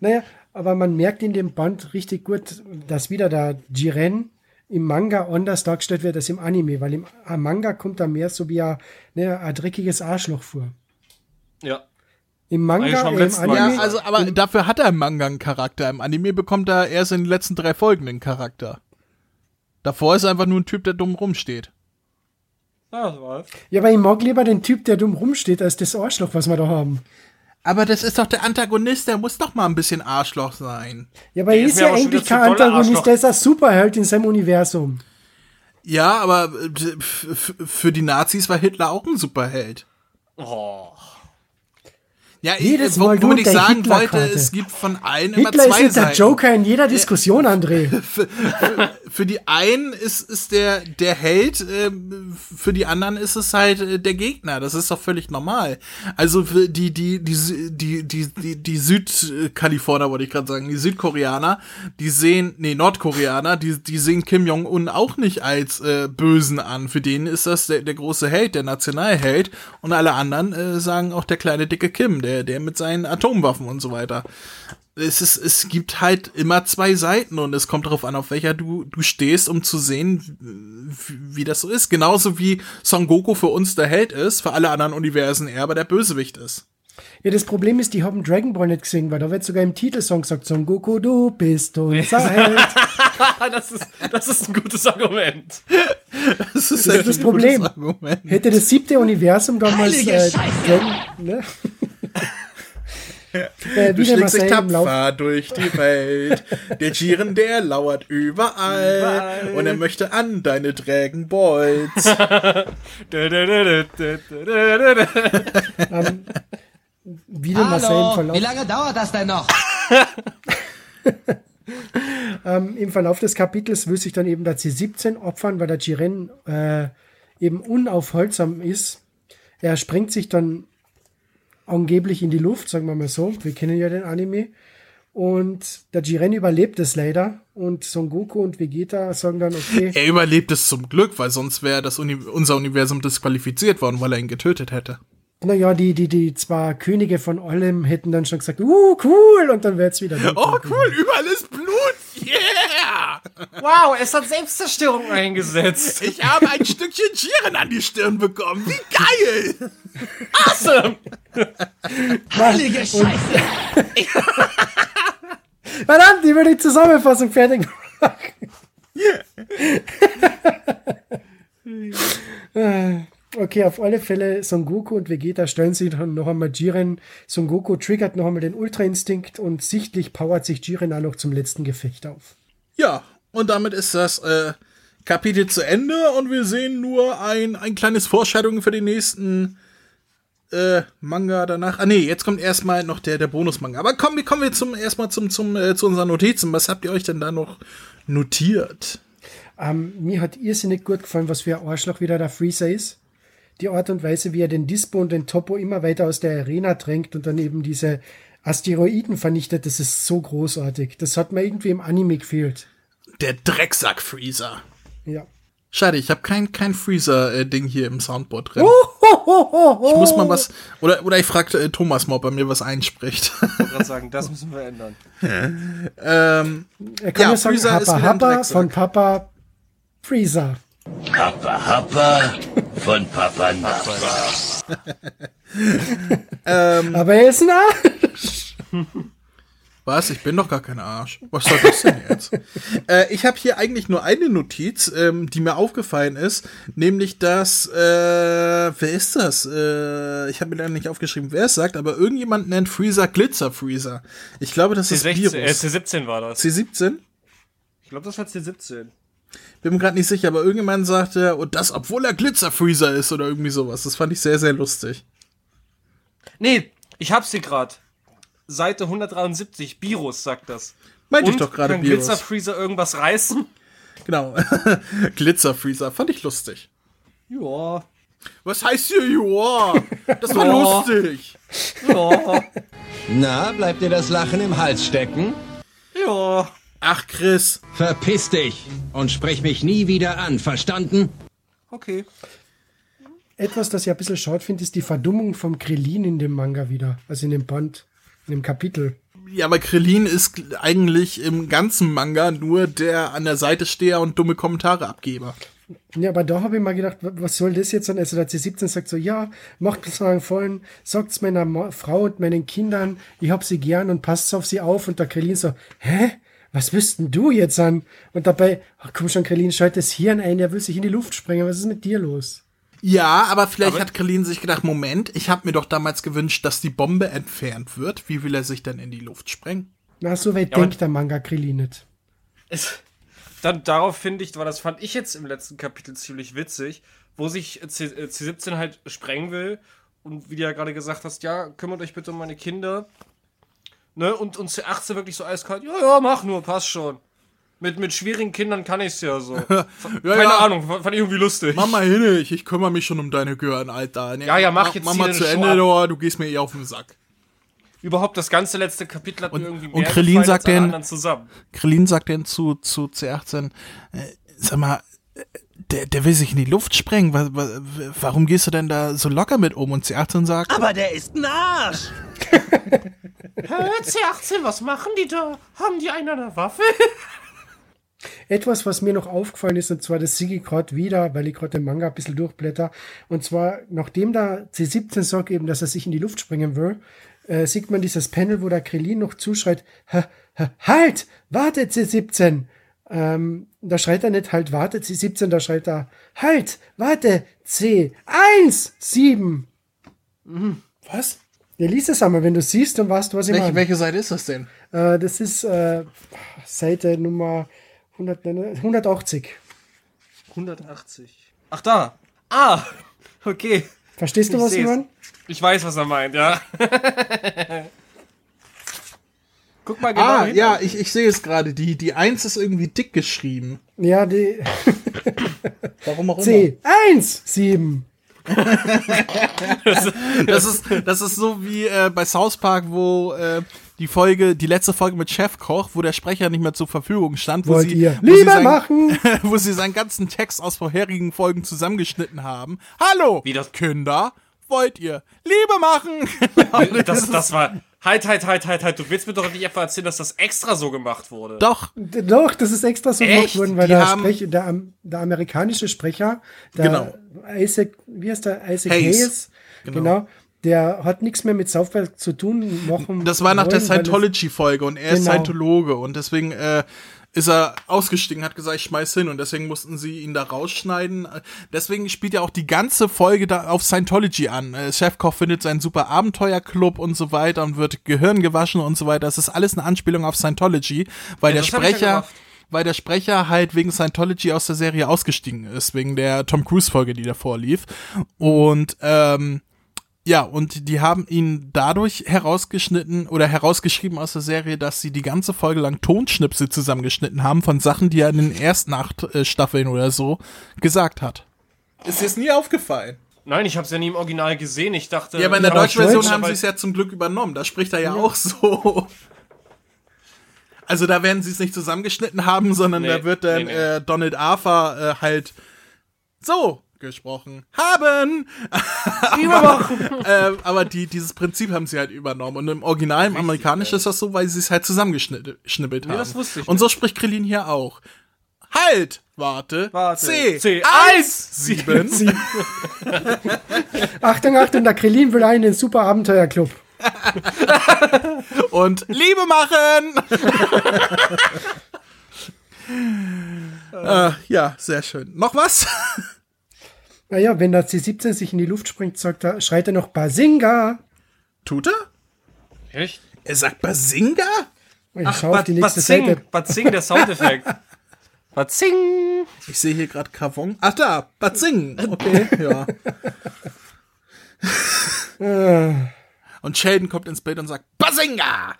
Ja. Aber man merkt in dem Band richtig gut, dass wieder der Jiren im Manga anders dargestellt wird als im Anime, weil im Manga kommt da mehr so wie ein dreckiges Arschloch vor. Ja. Im Manga, im Anime. Ja, also, aber dafür hat er im Manga einen Charakter. Im Anime bekommt er erst in den letzten 3 Folgen einen Charakter. Davor ist er einfach nur ein Typ, der dumm rumsteht. Ja, aber ich mag lieber den Typ, der dumm rumsteht, als das Arschloch, was wir da haben. Aber das ist doch der Antagonist, der muss doch mal ein bisschen Arschloch sein. Ja, aber er ist ja eigentlich kein Antagonist, der ist ein Superheld in seinem Universum. Ja, aber für die Nazis war Hitler auch ein Superheld. Oh. Ja, womit ich sagen wollte, es gibt von allen immer zwei Seiten. Hitler ist der Joker in jeder Diskussion, André. Für die einen ist der Held, für die anderen ist es halt der Gegner. Das ist doch völlig normal. Also die Südkalifornier, wollte ich gerade sagen, die Südkoreaner, Nordkoreaner, die sehen Kim Jong-un auch nicht als Bösen an. Für den ist das der große Held, der Nationalheld. Und alle anderen sagen auch der kleine dicke Kim, der mit seinen Atomwaffen und so weiter. Es gibt halt immer zwei Seiten und es kommt darauf an, auf welcher du stehst, um zu sehen, wie das so ist. Genauso wie Son Goku für uns der Held ist, für alle anderen Universen er aber der Bösewicht ist. Ja, das Problem ist, die haben Dragon Ball nicht gesehen, weil da wird sogar im Titelsong gesagt, Son Goku, du bist unser Held. Das ist ein gutes Argument. Das ist das Problem. Hätte das 7. Universum damals... Du schlägst dich tapfer durch die Welt. Der Jiren, der lauert überall. Und er möchte an deine Dragon Balls. Hallo, wie lange dauert das denn noch? Im Verlauf des Kapitels will sich dann eben der C17 opfern, weil der Jiren eben unaufhaltsam ist. Er sprengt sich dann angeblich in die Luft, sagen wir mal so. Wir kennen ja den Anime. Und der Jiren überlebt es leider. Und Son Goku und Vegeta sagen dann, okay... Er überlebt es zum Glück, weil sonst wäre unser Universum disqualifiziert worden, weil er ihn getötet hätte. Die zwei Könige von allem hätten dann schon gesagt, cool, und dann wäre es wieder... Oh, cool, überall ist Blut, yeah! Wow, es hat Selbstzerstörung eingesetzt. Ich habe ein Stückchen Jiren an die Stirn bekommen, wie geil! Awesome! Heilige Scheiße! Verdammt, ich will die Zusammenfassung fertig machen. Okay, auf alle Fälle, Son Goku und Vegeta stellen sich noch einmal Jiren. Son Goku triggert noch einmal den Ultra Instinkt und sichtlich powert sich Jiren auch noch zum letzten Gefecht auf. Ja, und damit ist das Kapitel zu Ende und wir sehen nur ein kleines Foreshadowing für den nächsten Manga danach. Ah, nee, jetzt kommt erstmal noch der Bonus-Manga. Aber komm, wir kommen jetzt zu unseren Notizen. Was habt ihr euch denn da noch notiert? Mir hat irrsinnig gut gefallen, was für ein Arschloch wieder der Freezer ist. Die Art und Weise, wie er den Dyspo und den Toppo immer weiter aus der Arena drängt und dann eben diese Asteroiden vernichtet, das ist so großartig. Das hat mir irgendwie im Anime gefehlt. Der Drecksack-Freezer. Ja. Schade, ich habe kein Freezer-Ding hier im Soundboard drin. Ich muss mal was... Oder ich frage Thomas mal, ob er mir was einspricht. Ich wollte gerade sagen, das müssen wir ändern. Er kann ja sagen, Freezer Happa, ist wieder Happa, Drecksack. Von Papa Freezer. Happa, Happa, von Papa Nappa. Aber er ist ein Arsch. Was? Ich bin doch gar kein Arsch. Was soll das denn jetzt? Ich habe hier eigentlich nur eine Notiz, die mir aufgefallen ist, nämlich dass, wer ist das? Ich habe mir leider nicht aufgeschrieben, wer es sagt, aber irgendjemand nennt Freezer Glitzer-Freezer. Ich glaube, das ist Virus. C17 war das. C17? Ich glaube, das war C17. Bin mir gerade nicht sicher, aber irgendjemand sagte, und das, obwohl er Glitzer-Freezer ist oder irgendwie sowas. Das fand ich sehr, sehr lustig. Nee, ich hab's hier gerade. Seite 173, Virus sagt das. Meinte ich doch gerade, Virus. Kann Glitzer-Freezer irgendwas reißen? Genau. Glitzer-Freezer, fand ich lustig. Joa. Was heißt hier Joa? Das war lustig. Joa. Na, bleibt dir das Lachen im Hals stecken? Joa. Ach, Chris. Verpiss dich und sprich mich nie wieder an, verstanden? Okay. Etwas, das ich ein bisschen schade finde, ist die Verdummung von Krillin in dem Manga wieder. Also in dem Band, in dem Kapitel. Ja, aber Krillin ist eigentlich im ganzen Manga nur der an der Seite Steher und dumme Kommentare Abgeber. Ja, aber da habe ich mal gedacht, was soll das jetzt sein? Also der C17 sagt so, ja, macht es euren Vollen, sagt es meiner Frau und meinen Kindern, ich hab sie gern und passt auf sie auf. Und der Krillin so, hä? Was willst denn du jetzt an? Und dabei, ach komm schon, Krillin, schalt das Hirn ein, der will sich in die Luft sprengen, was ist mit dir los? Ja, aber vielleicht hat Krillin sich gedacht, Moment, ich habe mir doch damals gewünscht, dass die Bombe entfernt wird. Wie will er sich denn in die Luft sprengen? Na, so weit denkt der Manga Krillin nicht. Dann darauf finde ich, weil das fand ich jetzt im letzten Kapitel ziemlich witzig, wo sich C17 halt sprengen will und wie du ja gerade gesagt hast, ja, kümmert euch bitte um meine Kinder. Ne, und C18 wirklich so eiskalt, ja, mach nur, passt schon. Mit schwierigen Kindern kann ich's ja so. Keine Ahnung, fand ich irgendwie lustig. Mach mal hin, ich kümmere mich schon um deine Gören, Alter. Nee, ja, mach jetzt mal zu Ende, du gehst mir auf den Sack. Überhaupt, das ganze letzte Kapitel hat mir irgendwie mehr Krillin sagt als alle anderen zusammen. Krillin sagt denn zu C18, sag mal, der will sich in die Luft sprengen, warum gehst du denn da so locker mit um? Und C18 sagt... Aber der ist ein Arsch! C18, was machen die da? Haben die einen an der Waffe? Etwas, was mir noch aufgefallen ist, und zwar das siege ich gerade wieder, weil ich gerade den Manga ein bisschen durchblätter, und zwar, nachdem da C17 sagt eben, dass er sich in die Luft springen will, sieht man dieses Panel, wo der Krillin noch zuschreit, halt, warte C17! Da schreit er nicht, halt, warte, C17, da schreit er, halt, warte, C17! Mhm. Was? Ja, lies es einmal, wenn du siehst, dann weißt du, was ich meine. Welche Seite ist das denn? Das ist Seite Nummer 180. 180. Ach, da. Ah, okay. Verstehst du, was ich meine? Ich weiß, was er meint, ja. Guck mal genau hin. Ja, ich sehe es gerade. Die 1 ist irgendwie dick geschrieben. Ja, die... Warum auch immer. C17. das ist so wie bei South Park, wo die letzte Folge mit Chefkoch, wo der Sprecher nicht mehr zur Verfügung stand, wo sie seinen ganzen Text aus vorherigen Folgen zusammengeschnitten haben. Hallo, wie das Kinder, wollt ihr Liebe machen? das war halt, du willst mir doch nicht einfach erzählen, dass das extra so gemacht wurde. Doch, das ist extra so gemacht worden, weil der amerikanische Sprecher, Isaac Hayes, genau. Der hat nichts mehr mit South Park zu tun. Das war nach der Scientology-Folge und er ist Scientologe und deswegen ist er ausgestiegen, hat gesagt, ich schmeiß hin und deswegen mussten sie ihn da rausschneiden. Deswegen spielt ja auch die ganze Folge da auf Scientology an. Chefkoch findet seinen super Abenteuerclub und so weiter und wird Gehirn gewaschen und so weiter. Das ist alles eine Anspielung auf Scientology, weil der Sprecher halt wegen Scientology aus der Serie ausgestiegen ist, wegen der Tom Cruise-Folge, die davor lief. Und ja, und die haben ihn dadurch herausgeschnitten oder herausgeschrieben aus der Serie, dass sie die ganze Folge lang Tonschnipsel zusammengeschnitten haben von Sachen, die er in den ersten 8 Staffeln oder so gesagt hat. Ist dir das nie aufgefallen? Nein, ich hab's ja nie im Original gesehen. Ich dachte. Ja, aber in der deutschen Version haben sie es ja zum Glück übernommen. Da spricht er ja auch so. Also da werden sie es nicht zusammengeschnitten haben, sondern da wird dann Donald Arthur halt so gesprochen haben. Aber dieses Prinzip haben sie halt übernommen. Und im Original, im Amerikanischen ist das so, weil sie es halt zusammengeschnippelt haben. Das wusste ich nicht. Und so spricht Krillin hier auch. Halt! Warte. C17. 7. Achtung, der Krillin will einen in den Super Abenteuerclub. Und Liebe machen! Ja, sehr schön. Noch was? Naja, wenn der C17 sich in die Luft springt, schreit er noch Bazinga. Tut er? Echt? Er sagt Bazinga? Ich schaue auf die nächste Seite. Bazing, der Soundeffekt. Bazing. Ich sehe hier gerade Kavong. Ach da, Bazing. Okay, ja. Und Sheldon kommt ins Bild und sagt Bazinga.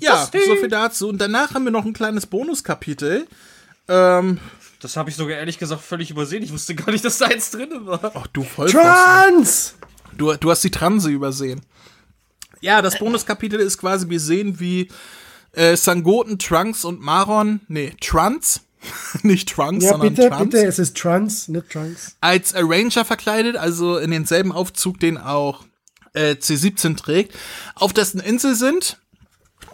Ja, so viel dazu. Und danach haben wir noch ein kleines Bonuskapitel. Das habe ich sogar ehrlich gesagt völlig übersehen. Ich wusste gar nicht, dass da eins drin war. Ach du Vollpfosten. Trans! Du hast die Transe übersehen. Ja, das Bonuskapitel ist quasi, wir sehen wie Sangoten, Trunks und Maron, Trunks, nicht Trunks, ja, sondern Trunks. Bitte, es ist Trunks, nicht Trunks. Als Arranger verkleidet, also in denselben Aufzug, den auch C17 trägt, auf dessen Insel sind.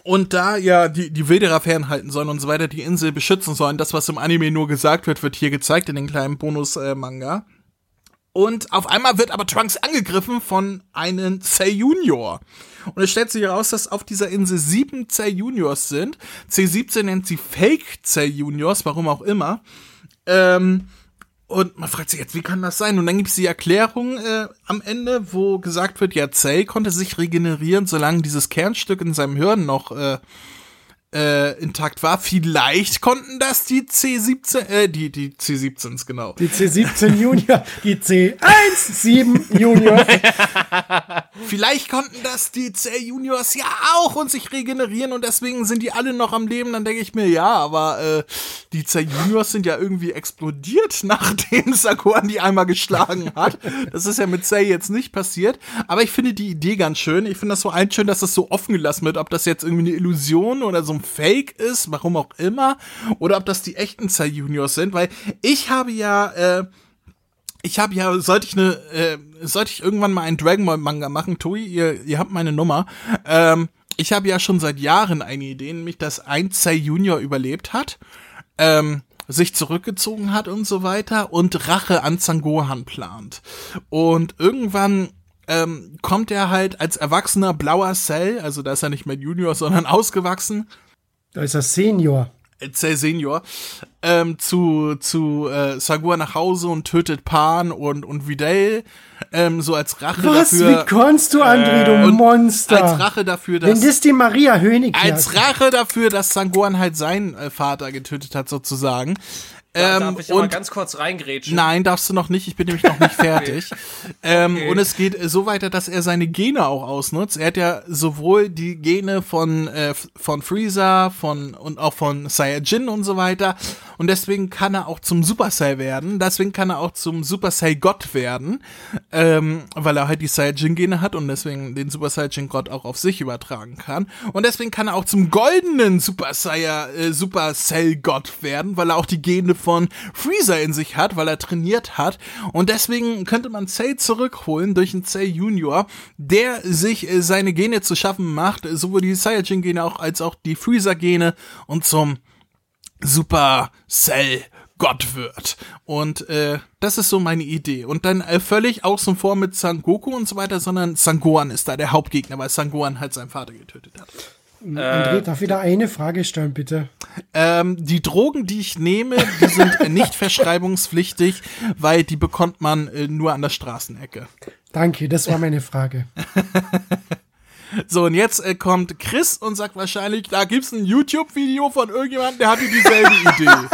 Und da ja die Wilderer fernhalten sollen und so weiter, die Insel beschützen sollen. Das, was im Anime nur gesagt wird, wird hier gezeigt in den kleinen Bonus-Manga. Und auf einmal wird aber Trunks angegriffen von einem Cell Junior. Und es stellt sich heraus, dass auf dieser Insel 7 Cell Juniors sind. C17 nennt sie Fake Cell Juniors, warum auch immer. Und man fragt sich jetzt, wie kann das sein? Und dann gibt es die Erklärung am Ende, wo gesagt wird, ja, Cell konnte sich regenerieren, solange dieses Kernstück in seinem Hirn noch intakt war. Vielleicht konnten das die die C17s, genau. Die C17 Junior, die C17 Junior. Vielleicht konnten das die Cell Juniors ja auch und sich regenerieren und deswegen sind die alle noch am Leben. Dann denke ich mir, ja, aber die Cell Juniors sind ja irgendwie explodiert, nachdem Sakuan die einmal geschlagen hat. Das ist ja mit Cell jetzt nicht passiert. Aber ich finde die Idee ganz schön. Ich finde das so schön, dass das so offen gelassen wird, ob das jetzt irgendwie eine Illusion oder so ein Fake ist, warum auch immer, oder ob das die echten Cell Juniors sind, weil sollte ich irgendwann mal einen Dragon Ball Manga machen, Toei, ihr habt meine Nummer, ich habe ja schon seit Jahren eine Idee, nämlich, dass ein Cell Junior überlebt hat, sich zurückgezogen hat und so weiter und Rache an Son Gohan plant. Und irgendwann kommt er halt als erwachsener blauer Cell, also da ist er nicht mehr Junior, sondern ausgewachsen. Da ist er Senior. Cell Senior, zu Sagua nach Hause und tötet Pan und Videl, so als Rache dafür. Was? Wie konntest du, André, du Monster? Als Rache dafür, dass... Wenn das die Maria Hönig ist. Als Rache dafür, dass Son Gohan halt seinen Vater getötet hat, sozusagen. Darf ich aber ganz kurz reingrätschen? Nein, darfst du noch nicht. Ich bin nämlich noch nicht fertig. Okay. Okay. Und es geht so weiter, dass er seine Gene auch ausnutzt. Er hat ja sowohl die Gene von Freezer und auch von Saiyajin und so weiter. Und deswegen kann er auch zum Super Saiyan werden. Deswegen kann er auch zum Super Saiyan Gott werden. Weil er halt die Saiyajin-Gene hat und deswegen den Super Saiyajin Gott auch auf sich übertragen kann. Und deswegen kann er auch zum goldenen Super Saiyan Super Saiyan Gott werden, weil er auch die Gene von Freezer in sich hat, weil er trainiert hat. Und deswegen könnte man Cell zurückholen durch einen Cell Junior, der sich seine Gene zu schaffen macht, sowohl die Saiyajin-Gene als auch die Freezer-Gene und zum Super Cell Gott wird. Und das ist so meine Idee. Und dann völlig außen vor mit Son Goku und so weiter, sondern Son Gohan ist da der Hauptgegner, weil Son Gohan halt seinen Vater getötet hat. André, darf ich da eine Frage stellen, bitte? Die Drogen, die ich nehme, die sind nicht verschreibungspflichtig, weil die bekommt man nur an der Straßenecke. Danke, das war meine Frage. So, und jetzt kommt Chris und sagt wahrscheinlich, da gibt's ein YouTube-Video von irgendjemandem, der hatte dieselbe Idee.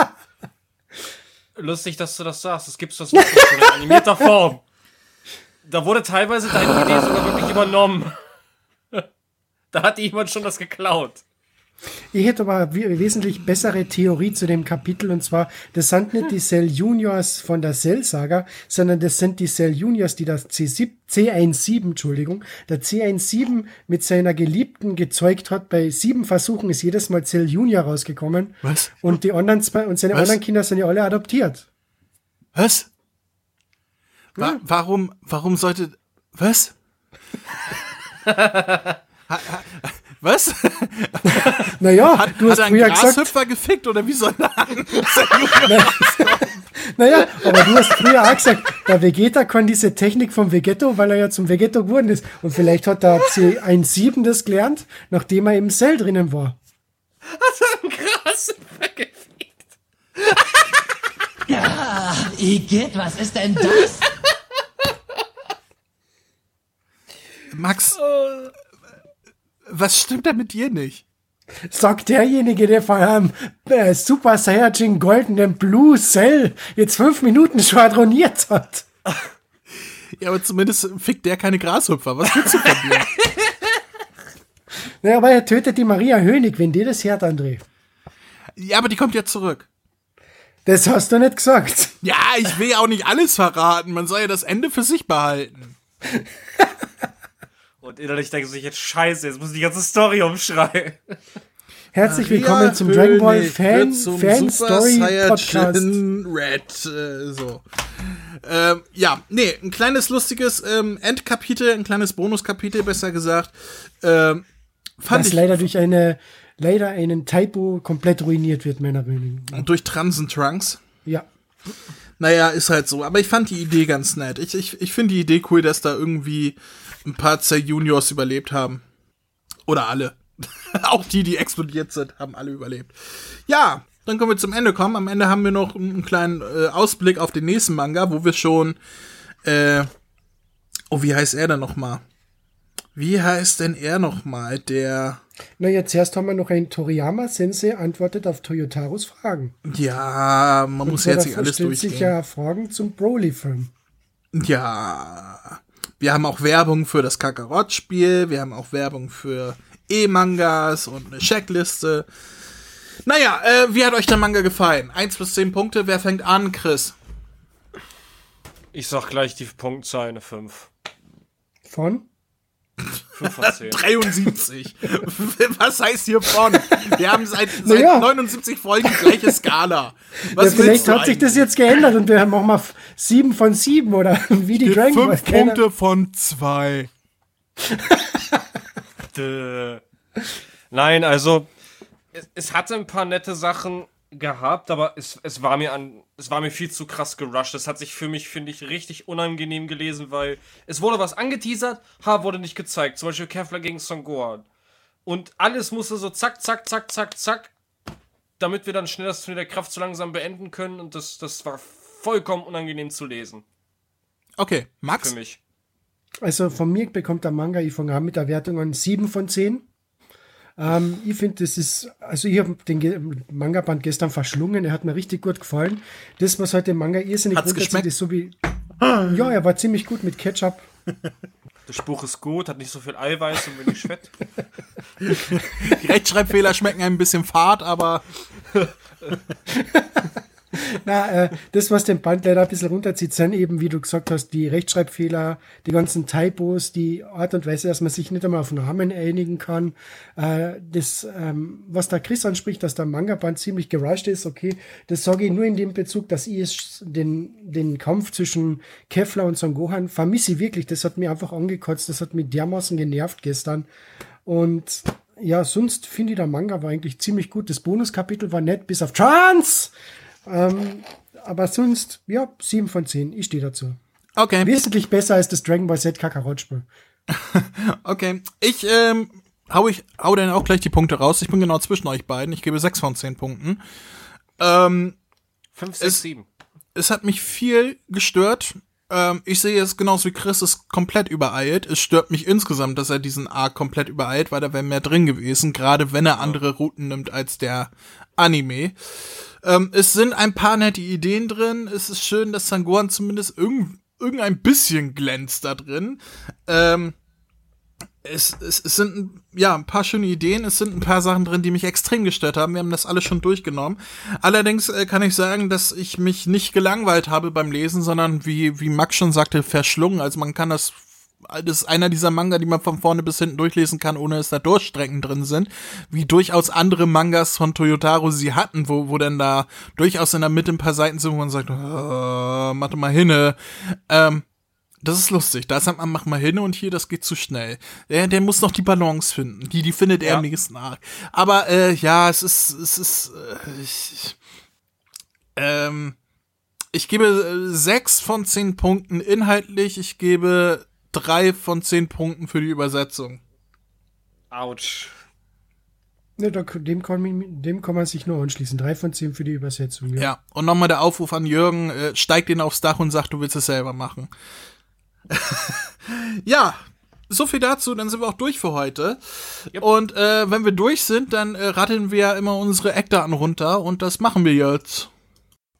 Lustig, dass du das sagst. Es gibt's das in animierter Form. Da wurde teilweise deine Idee sogar wirklich übernommen. Da hat jemand schon das geklaut. Ich hätte aber wesentlich bessere Theorie zu dem Kapitel, und zwar, das sind nicht die Cell Juniors von der Cell-Saga, sondern das sind die Cell Juniors, die das C17 mit seiner Geliebten gezeugt hat. Bei 7 Versuchen ist jedes Mal Cell Junior rausgekommen. Was? Und die anderen zwei, und seine anderen Kinder sind ja alle adoptiert. Was? Ja. Warum sollte... Was? Was? Naja, du hast früher gesagt... Hat ein Grashüpfer gefickt, oder wie soll das? Naja, aber du hast früher auch gesagt, der Vegeta kann diese Technik vom Vegetto, weil er ja zum Vegetto geworden ist. Und vielleicht hat der C17 das gelernt, nachdem er im Cell drinnen war. Hat ein Grashüpfer gefickt? Ja, Igitt, was ist denn das? Max... Was stimmt da mit dir nicht? Sagt derjenige, der vor allem Super Saiyajin goldenen Blue Cell jetzt 5 Minuten schwadroniert hat. Ja, aber zumindest fickt der keine Grashüpfer. Was willst du von mir? Naja, aber er tötet die Maria Hönig, wenn dir das hört, André. Ja, aber die kommt ja zurück. Das hast du nicht gesagt. Ja, ich will ja auch nicht alles verraten. Man soll ja das Ende für sich behalten. Und innerlich denke ich jetzt, scheiße, jetzt muss ich die ganze Story umschreiben. Herzlich willkommen zum Dragon Ball Fan-Story-Podcast. Red, so. Ein kleines lustiges Endkapitel, ein kleines Bonuskapitel, besser gesagt. Was leider durch einen Typo komplett ruiniert wird, meiner Meinung nach. Durch Transen Trunks? Ja. Naja, ist halt so. Aber ich fand die Idee ganz nett. Ich finde die Idee cool, dass da irgendwie ein paar C-Juniors überlebt haben. Oder alle. Auch die explodiert sind, haben alle überlebt. Ja, dann können wir zum Ende kommen. Am Ende haben wir noch einen kleinen Ausblick auf den nächsten Manga, wo wir schon wie heißt er denn nochmal? Wie heißt denn er nochmal, der... Na, jetzt erst haben wir noch einen Toriyama-Sensei antwortet auf Toyotaros Fragen. Ja, man muss jetzt nicht alles durchgehen. Sich ja Fragen zum Broly-Film. Ja, wir haben auch Werbung für das Kakarot-Spiel, wir haben auch Werbung für E-Mangas und eine Checkliste. Naja, wie hat euch der Manga gefallen? 1 bis 10 Punkte, wer fängt an, Chris? Ich sag gleich die Punktzahl, eine 5. Von? 73. Was heißt hier von? Wir haben seit 79 Folgen die gleiche Skala. Was vielleicht hat sich das jetzt geändert und wir haben auch mal 7 von 7 oder wie die Dragon Ball. 5 Punkte von 2. Nein, also es hatte ein paar nette Sachen gehabt, aber es war mir viel zu krass gerusht. Das hat sich für mich, finde ich, richtig unangenehm gelesen, weil es wurde was angeteasert, wurde nicht gezeigt. Zum Beispiel Kefla gegen Son Gohan. Und alles musste so zack, zack, zack, zack, zack, damit wir dann schnell das Turnier der Kraft so langsam beenden können. Und das war vollkommen unangenehm zu lesen. Okay, Max? Für mich. Also von mir bekommt der Manga, ich fange an mit der Wertung an 7 von 10. Ich finde, ich habe den Manga-Band gestern verschlungen, er hat mir richtig gut gefallen. Das, was heute im Manga irrsinnig gut geschmeckt ist, so wie, ja, er war ziemlich gut mit Ketchup. Das Spruch ist gut, hat nicht so viel Eiweiß und wenig Fett. Die Rechtschreibfehler schmecken ein bisschen fad, aber... Na, das, was den Band leider ein bisschen runterzieht, sind eben, wie du gesagt hast, die Rechtschreibfehler, die ganzen Typos, die Art und Weise, dass man sich nicht einmal auf Namen einigen kann. Was der Chris anspricht, dass der Manga-Band ziemlich gerusht ist, okay, das sage ich nur in dem Bezug, dass ich den Kampf zwischen Kefla und Son Gohan vermisse ich wirklich. Das hat mir einfach angekotzt, das hat mich dermaßen genervt gestern. Und... ja, sonst finde ich, der Manga war eigentlich ziemlich gut. Das Bonuskapitel war nett, bis auf Trunks! Aber sonst, ja, 7 von 10. Ich stehe dazu. Okay. Wesentlich besser als das Dragon Ball Z Kakarot-Spiel. Okay. Ich hau dann auch gleich die Punkte raus. Ich bin genau zwischen euch beiden. Ich gebe 6 von 10 Punkten. 5, 6, 7. Es hat mich viel gestört. Ich sehe es genauso wie Chris, es komplett übereilt. Es stört mich insgesamt, dass er diesen Arc komplett übereilt, weil da wäre mehr drin gewesen, gerade wenn er andere Routen nimmt als der Anime. Es sind ein paar nette Ideen drin. Es ist schön, dass Son Gohan zumindest irgendein bisschen glänzt da drin. Es sind ja ein paar schöne Ideen, es sind ein paar Sachen drin, die mich extrem gestört haben. Wir haben das alles schon durchgenommen. Allerdings kann ich sagen, dass ich mich nicht gelangweilt habe beim Lesen, sondern wie Max schon sagte, verschlungen. Also man kann das ist einer dieser Manga, die man von vorne bis hinten durchlesen kann, ohne dass da Durchstrecken drin sind, wie durchaus andere Mangas von Toyotaro sie hatten, wo dann da durchaus in der Mitte ein paar Seiten sind, wo man sagt, mach doch mal hinne. Das ist lustig. Da sagt man, mach mal hin und hier, das geht zu schnell. Der muss noch die Balance finden. Die findet er am nächsten Arc. Aber ja, es ist. Ich gebe 6 von 10 Punkten inhaltlich. Ich gebe 3 von 10 Punkten für die Übersetzung. Autsch. Ne, dem kann man sich nur anschließen. 3 von 10 für die Übersetzung. Ja. Und nochmal der Aufruf an Jürgen: steig den aufs Dach und sag, du willst es selber machen. Ja, so viel dazu, dann sind wir auch durch für heute. Yep. Und wenn wir durch sind, dann ratteln wir ja immer unsere Eckdaten runter und das machen wir jetzt.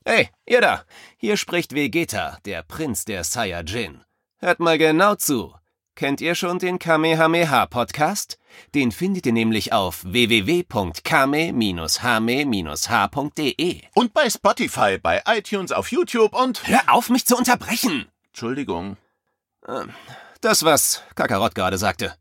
Hey, ihr da, hier spricht Vegeta, der Prinz der Saiyajin. Hört mal genau zu. Kennt ihr schon den Kamehameha-Podcast? Den findet ihr nämlich auf www.kame-hame-h.de. Und bei Spotify, bei iTunes, auf YouTube und... Hör auf, mich zu unterbrechen! Entschuldigung. Das, was Kakarot gerade sagte.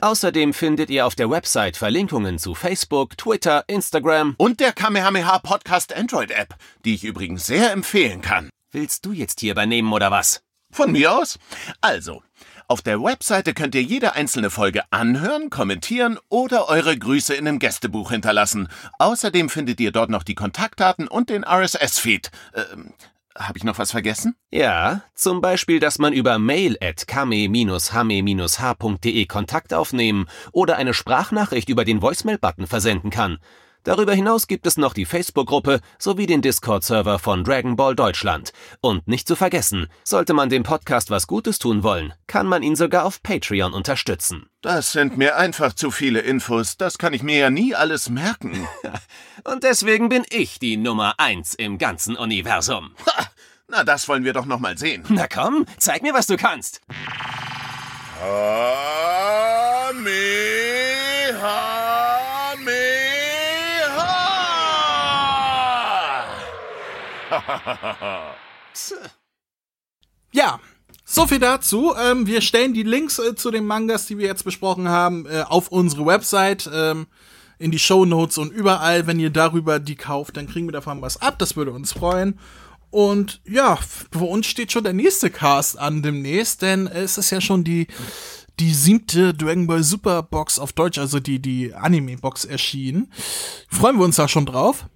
Außerdem findet ihr auf der Website Verlinkungen zu Facebook, Twitter, Instagram und der Kamehameha Podcast Android App, die ich übrigens sehr empfehlen kann. Willst du jetzt hier übernehmen oder was? Von mir aus? Also, auf der Webseite könnt ihr jede einzelne Folge anhören, kommentieren oder eure Grüße in einem Gästebuch hinterlassen. Außerdem findet ihr dort noch die Kontaktdaten und den RSS-Feed. Habe ich noch was vergessen? Ja, zum Beispiel, dass man über mail@kame-hame-h.de Kontakt aufnehmen oder eine Sprachnachricht über den Voicemail-Button versenden kann. Darüber hinaus gibt es noch die Facebook-Gruppe sowie den Discord-Server von Dragon Ball Deutschland. Und nicht zu vergessen, sollte man dem Podcast was Gutes tun wollen, kann man ihn sogar auf Patreon unterstützen. Das sind mir einfach zu viele Infos, das kann ich mir ja nie alles merken. Und deswegen bin ich die Nummer 1 im ganzen Universum. Ha, na, das wollen wir doch noch mal sehen. Na komm, zeig mir, was du kannst. Ja, so viel dazu. Wir stellen die Links zu den Mangas, die wir jetzt besprochen haben, auf unsere Website, in die Shownotes und überall. Wenn ihr darüber die kauft, dann kriegen wir davon was ab. Das würde uns freuen. Und ja, für uns steht schon der nächste Cast an demnächst, denn es ist ja schon die 7. Dragon Ball Super Box auf Deutsch, also die Anime-Box erschienen. Freuen wir uns da schon drauf.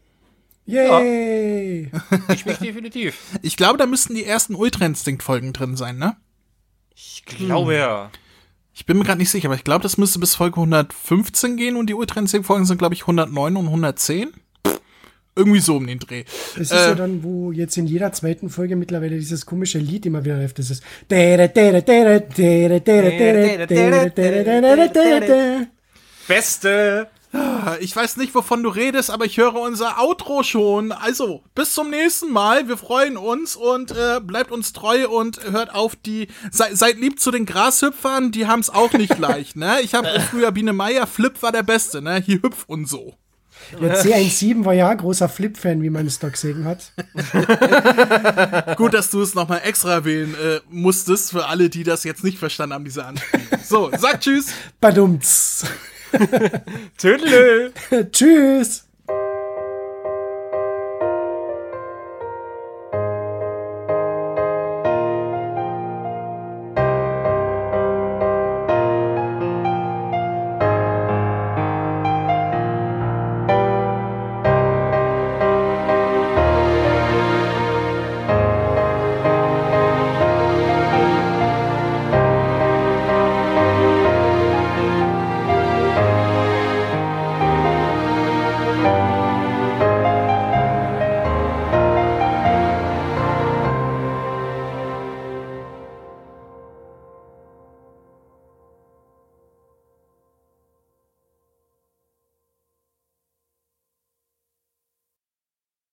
Yay! Ja. Ich mich definitiv. Ich glaube, da müssten die ersten Ultra Instinct-Folgen drin sein, ne? Ich glaube ja. Ich bin mir gerade nicht sicher, aber ich glaube, das müsste bis Folge 115 gehen und die Ultra Instinct-Folgen sind, glaube ich, 109 und 110. Irgendwie so um den Dreh. Das ist ja dann, wo jetzt in jeder zweiten Folge mittlerweile dieses komische Lied immer wieder läuft. Das ist. Beste! Ich weiß nicht, wovon du redest, aber ich höre unser Outro schon. Also, bis zum nächsten Mal. Wir freuen uns und bleibt uns treu und hört auf die... Seid lieb zu den Grashüpfern, die haben's auch nicht leicht, ne? Ich habe früher Biene Meier, Flip war der Beste, ne? Hier hüpf und so. Ja, C17 war ja großer Flip-Fan, wie man es doch gesehen hat. Gut, dass du es nochmal extra erwähnen musstest, für alle, die das jetzt nicht verstanden haben, diese Anspielung. So, sag tschüss. Badumts. Tüdelö. Tschüss.